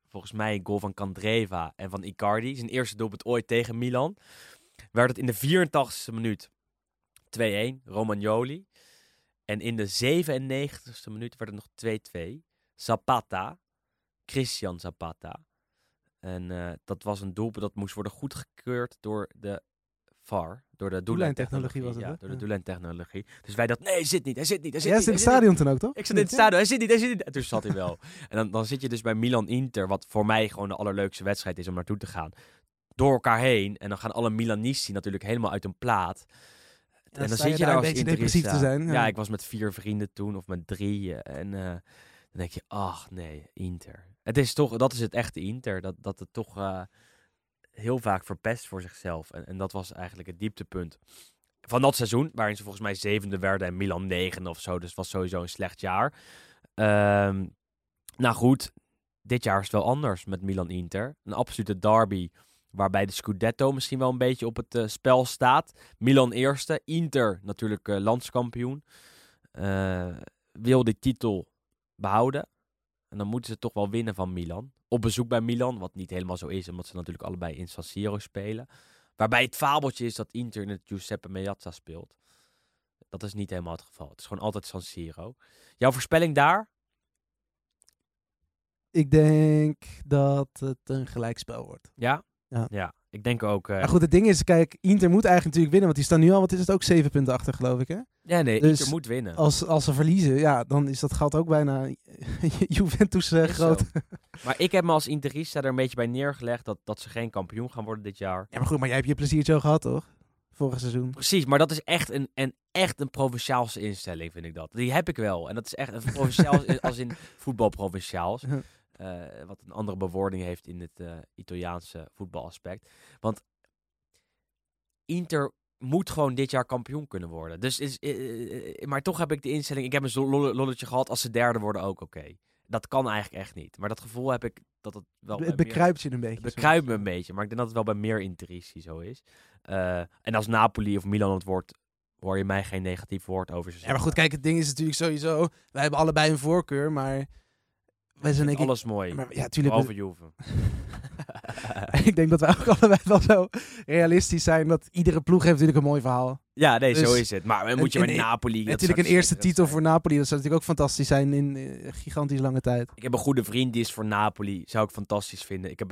Volgens mij een goal van Candreva en van Icardi. Zijn eerste doelpunt ooit tegen Milan. Werd het in de 84ste minuut 2-1, Romagnoli. En in de 97ste minuut werd het nog 2-2. Zapata, Christian Zapata. En dat was een doelpunt dat moest worden goedgekeurd door de VAR. Door de doellijntechnologie was het, ja, door de doellijntechnologie. Dus wij dachten, nee, hij zit niet, hij zit niet, hij zit niet. Jij zit in het stadion toen ook, toch? Ik zat in het stadion, hij zit niet, hij zit niet. En toen zat hij wel. En dan zit je dus bij Milan-Inter, wat voor mij gewoon de allerleukste wedstrijd is om naartoe te gaan. Door elkaar heen. En dan gaan alle Milanisti natuurlijk helemaal uit hun plaat. En dan zit je daar als interesse te zijn. Ja, ik was met 4 vrienden toen, of met 3. En dan denk je, ach nee, Inter. Het is toch, dat is het echte Inter. Dat het toch heel vaak verpest voor zichzelf. En dat was eigenlijk het dieptepunt van dat seizoen, waarin ze volgens mij 7e werden en Milan 9e of zo. Dus het was sowieso een slecht jaar. Nou goed, dit jaar is het wel anders met Milan-Inter. Een absolute derby, waarbij de Scudetto misschien wel een beetje op het spel staat. Milan eerste, Inter natuurlijk landskampioen. Wil die titel behouden. En dan moeten ze toch wel winnen van Milan. Op bezoek bij Milan, wat niet helemaal zo is, omdat ze natuurlijk allebei in San Siro spelen. Waarbij het fabeltje is dat Inter in het Giuseppe Meazza speelt. Dat is niet helemaal het geval. Het is gewoon altijd San Siro. Jouw voorspelling daar? Ik denk dat het een gelijkspel wordt. Ja? Ja, ik denk ook... Maar goed, het ding is, kijk, Inter moet eigenlijk natuurlijk winnen. Want die staan nu al, wat is het ook, 7 punten achter, geloof ik, hè? Ja, nee, dus Inter moet winnen. Als ze verliezen, ja, dan is dat geld ook bijna Juventus groot. Zo. Maar ik heb me als Interista er een beetje bij neergelegd dat ze geen kampioen gaan worden dit jaar. Ja, maar goed, maar jij hebt je plezier zo gehad, toch? Vorig seizoen. Precies, maar dat is echt een provinciaalse instelling, vind ik dat. Die heb ik wel. En dat is echt een provinciaals, als in voetbalprovinciaals. Wat een andere bewoording heeft in het Italiaanse voetbalaspect. Want Inter moet gewoon dit jaar kampioen kunnen worden. Dus maar toch heb ik de instelling... Ik heb een lolletje gehad, als ze derde worden ook oké. Dat kan eigenlijk echt niet. Maar dat gevoel heb ik dat het wel... Het bekruipt je een beetje. Het bekruipt me een beetje. Maar ik denk dat het wel bij meer Interisti zo is. En als Napoli of Milan het wordt... hoor je mij geen negatief woord over ze. Ja, maar goed, kijk, het ding is natuurlijk sowieso... Wij hebben allebei een voorkeur, maar... Wij zijn alles mooi. Maar, ja, tuurlijk. Behalve Juve. Ik denk dat wij ook allebei wel zo realistisch zijn. Dat iedere ploeg heeft natuurlijk een mooi verhaal. Ja, nee, dus, zo is het. Maar moet je met Napoli... Natuurlijk een eerste titel voor Napoli. Dat zou natuurlijk ook fantastisch zijn in gigantisch lange tijd. Ik heb een goede vriend, die is voor Napoli. Zou ik fantastisch vinden. Ik heb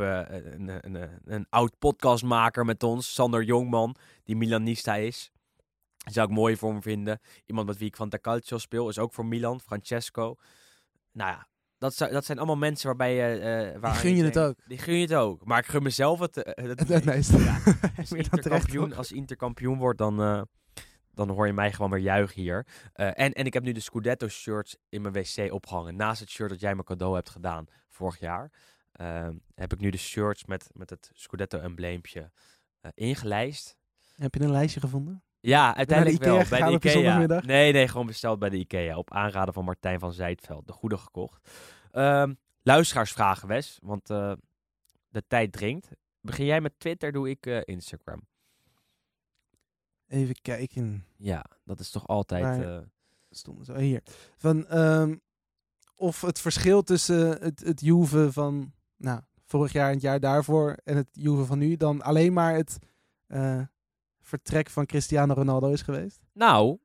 een oud podcastmaker met ons. Sander Jongman, die Milanista is. Zou ik mooi voor hem vinden. Iemand met wie ik Fanta Calcio speel. Is ook voor Milan. Francesco. Nou ja. Dat zijn allemaal mensen waarbij je... Die gun je het ook. Maar ik gun mezelf het meest. Ja. Als Interkampioen wordt, dan hoor je mij gewoon weer juichen hier. En ik heb nu de Scudetto-shirts in mijn wc opgehangen. Naast het shirt dat jij me cadeau hebt gedaan vorig jaar... heb ik nu de shirts met het Scudetto-embleempje ingelijst. Heb je een lijstje gevonden? Ja, uiteindelijk wel. Bij de Ikea. Nee, gewoon besteld bij de Ikea. Op aanraden van Martijn van Zijtveld. De goede gekocht. Luisteraarsvragen, Wes. Want de tijd dringt. Begin jij met Twitter, doe ik Instagram. Even kijken. Ja, dat is toch altijd... stonden zo hier. Van, of het verschil tussen het Juve van vorig jaar en het jaar daarvoor... en het Juve van nu, dan alleen maar het... vertrek van Cristiano Ronaldo is geweest? Nou,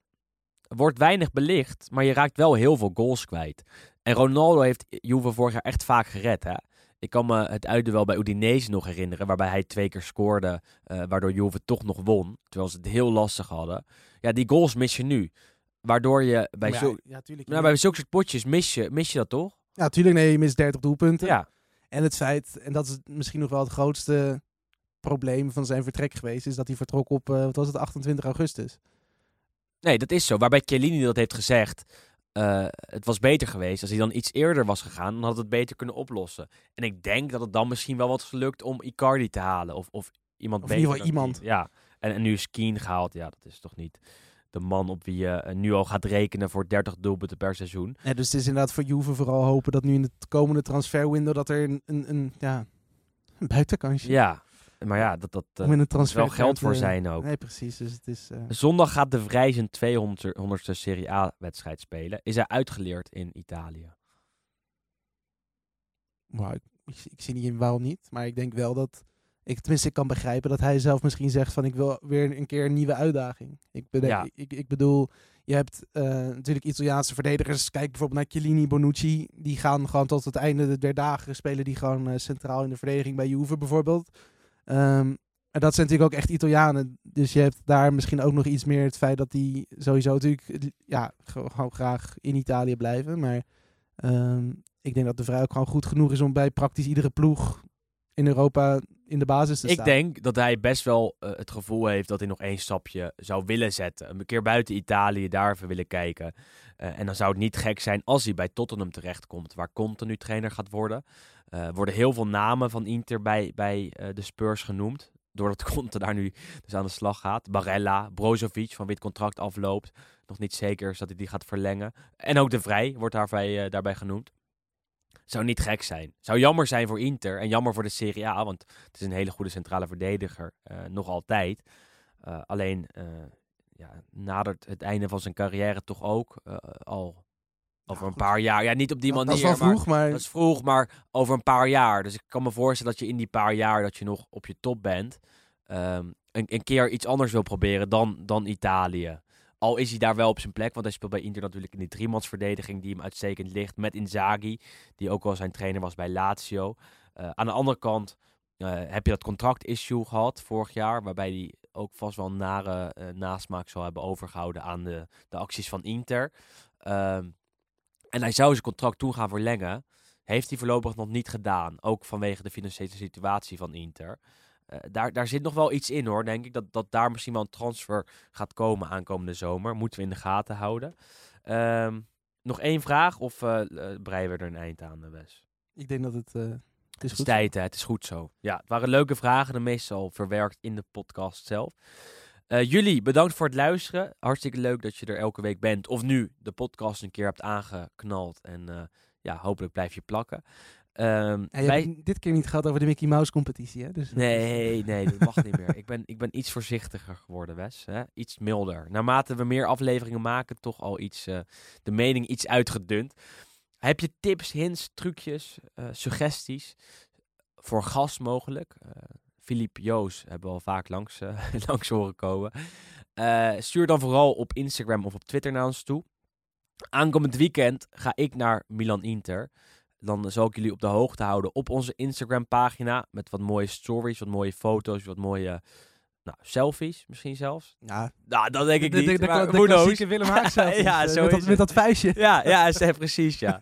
wordt weinig belicht, maar je raakt wel heel veel goals kwijt. En Ronaldo heeft Juve vorig jaar echt vaak gered, hè? Ik kan me het uitduel bij Udinese nog herinneren, waarbij hij 2 keer scoorde, waardoor Juve toch nog won, terwijl ze het heel lastig hadden. Ja, die goals mis je nu, waardoor je bij bij zulke soort potjes mis je dat toch? Ja, tuurlijk, nee, je mist 30 doelpunten. Ja. En het feit, en dat is misschien nog wel het grootste... probleem van zijn vertrek geweest is dat hij vertrok op 28 augustus. Nee, dat is zo. Waarbij Chiellini dat heeft gezegd, het was beter geweest als hij dan iets eerder was gegaan, dan had het beter kunnen oplossen. En ik denk dat het dan misschien wel wat gelukt om Icardi te halen of iemand beter. In ieder geval iemand. Ja. En nu is Keane gehaald. Ja, dat is toch niet de man op wie je nu al gaat rekenen voor 30 doelpunten per seizoen. Ja, dus het is inderdaad voor Juve vooral hopen dat nu in het komende transferwindow dat er een buitenkansje. Ja, maar ja, dat wel geld voor zijn ook. Nee, precies. Dus het is, zondag gaat De Vrij zijn 200ste Serie A-wedstrijd spelen. Is hij uitgeleerd in Italië? Wow, ik zie niet waarom niet, maar ik denk wel dat... Tenminste, ik kan begrijpen dat hij zelf misschien zegt van... ik wil weer een keer een nieuwe uitdaging. Ik bedoel, je hebt natuurlijk Italiaanse verdedigers. Kijk bijvoorbeeld naar Chiellini, Bonucci. Die gaan gewoon tot het einde der dagen spelen. Die gewoon centraal in de verdediging bij Juve bijvoorbeeld. En dat zijn natuurlijk ook echt Italianen. Dus je hebt daar misschien ook nog iets meer het feit dat die sowieso natuurlijk... ja, gewoon graag in Italië blijven. Maar ik denk dat De Vrij ook gewoon goed genoeg is om bij praktisch iedere ploeg in Europa... in de basis te staan. Ik denk dat hij best wel het gevoel heeft dat hij nog één stapje zou willen zetten. Een keer buiten Italië, daar even willen kijken. En dan zou het niet gek zijn als hij bij Tottenham terechtkomt, waar Conte nu trainer gaat worden. Worden heel veel namen van Inter bij de Spurs genoemd, doordat Conte daar nu dus aan de slag gaat. Barella, Brozovic, van wie het contract afloopt. Nog niet zeker is dat hij die gaat verlengen. En ook De Vrij wordt daarbij genoemd. Zou niet gek zijn. Zou jammer zijn voor Inter en jammer voor de Serie A, want het is een hele goede centrale verdediger, nog altijd. Alleen nadert het einde van zijn carrière toch ook al over een paar jaar. Ja, niet op die manier. Dat is wel vroeg, maar... Dat is vroeg, maar over een paar jaar. Dus ik kan me voorstellen dat je in die paar jaar dat je nog op je top bent, een keer iets anders wil proberen dan Italië. Al is hij daar wel op zijn plek, want hij speelt bij Inter natuurlijk in die driemansverdediging die hem uitstekend ligt. Met Inzaghi, die ook al zijn trainer was bij Lazio. Aan de andere kant heb je dat contract-issue gehad vorig jaar. Waarbij hij ook vast wel een nare nasmaak zal hebben overgehouden aan de acties van Inter. En hij zou zijn contract toen gaan verlengen. Heeft hij voorlopig nog niet gedaan. Ook vanwege de financiële situatie van Inter. Daar zit nog wel iets in hoor, denk ik. Dat daar misschien wel een transfer gaat komen aankomende zomer. Moeten we in de gaten houden. Nog één vraag of breien we er een eind aan, Wes? Ik denk dat het is goed. Tijd, hè? Het is goed zo. Ja, het waren leuke vragen. De meeste al verwerkt in de podcast zelf. Jullie, bedankt voor het luisteren. Hartstikke leuk dat je er elke week bent. Of nu de podcast een keer hebt aangeknald. En hopelijk blijf je plakken. Hebt dit keer niet gehad over de Mickey Mouse competitie, hè? Dus nee, dat mag niet meer. Ik ben iets voorzichtiger geworden, Wes. Hè? Iets milder. Naarmate we meer afleveringen maken, toch al iets de mening iets uitgedund. Heb je tips, hints, trucjes, suggesties voor gast mogelijk? Filip Joos hebben we al vaak langs horen komen. Stuur dan vooral op Instagram of op Twitter naar ons toe. Aankomend weekend ga ik naar Milan-Inter. Dan zal ik jullie op de hoogte houden op onze Instagram-pagina. Met wat mooie stories, wat mooie foto's, wat mooie selfies misschien zelfs. Ja, dat denk ik niet. Maar de klassieke Willem Haak zelfies. Ja, zo met dat vuistje. Ja, precies, ja.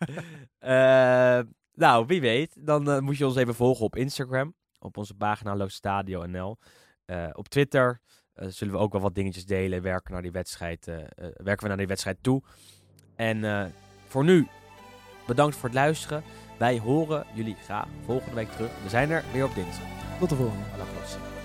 Wie weet. Dan moet je ons even volgen op Instagram. Op onze pagina LoStadio.nl. Op Twitter zullen we ook wel wat dingetjes delen. Werken we naar die wedstrijd toe. En voor nu... Bedankt voor het luisteren. Wij horen jullie graag volgende week terug. We zijn er weer op dinsdag. Tot de volgende.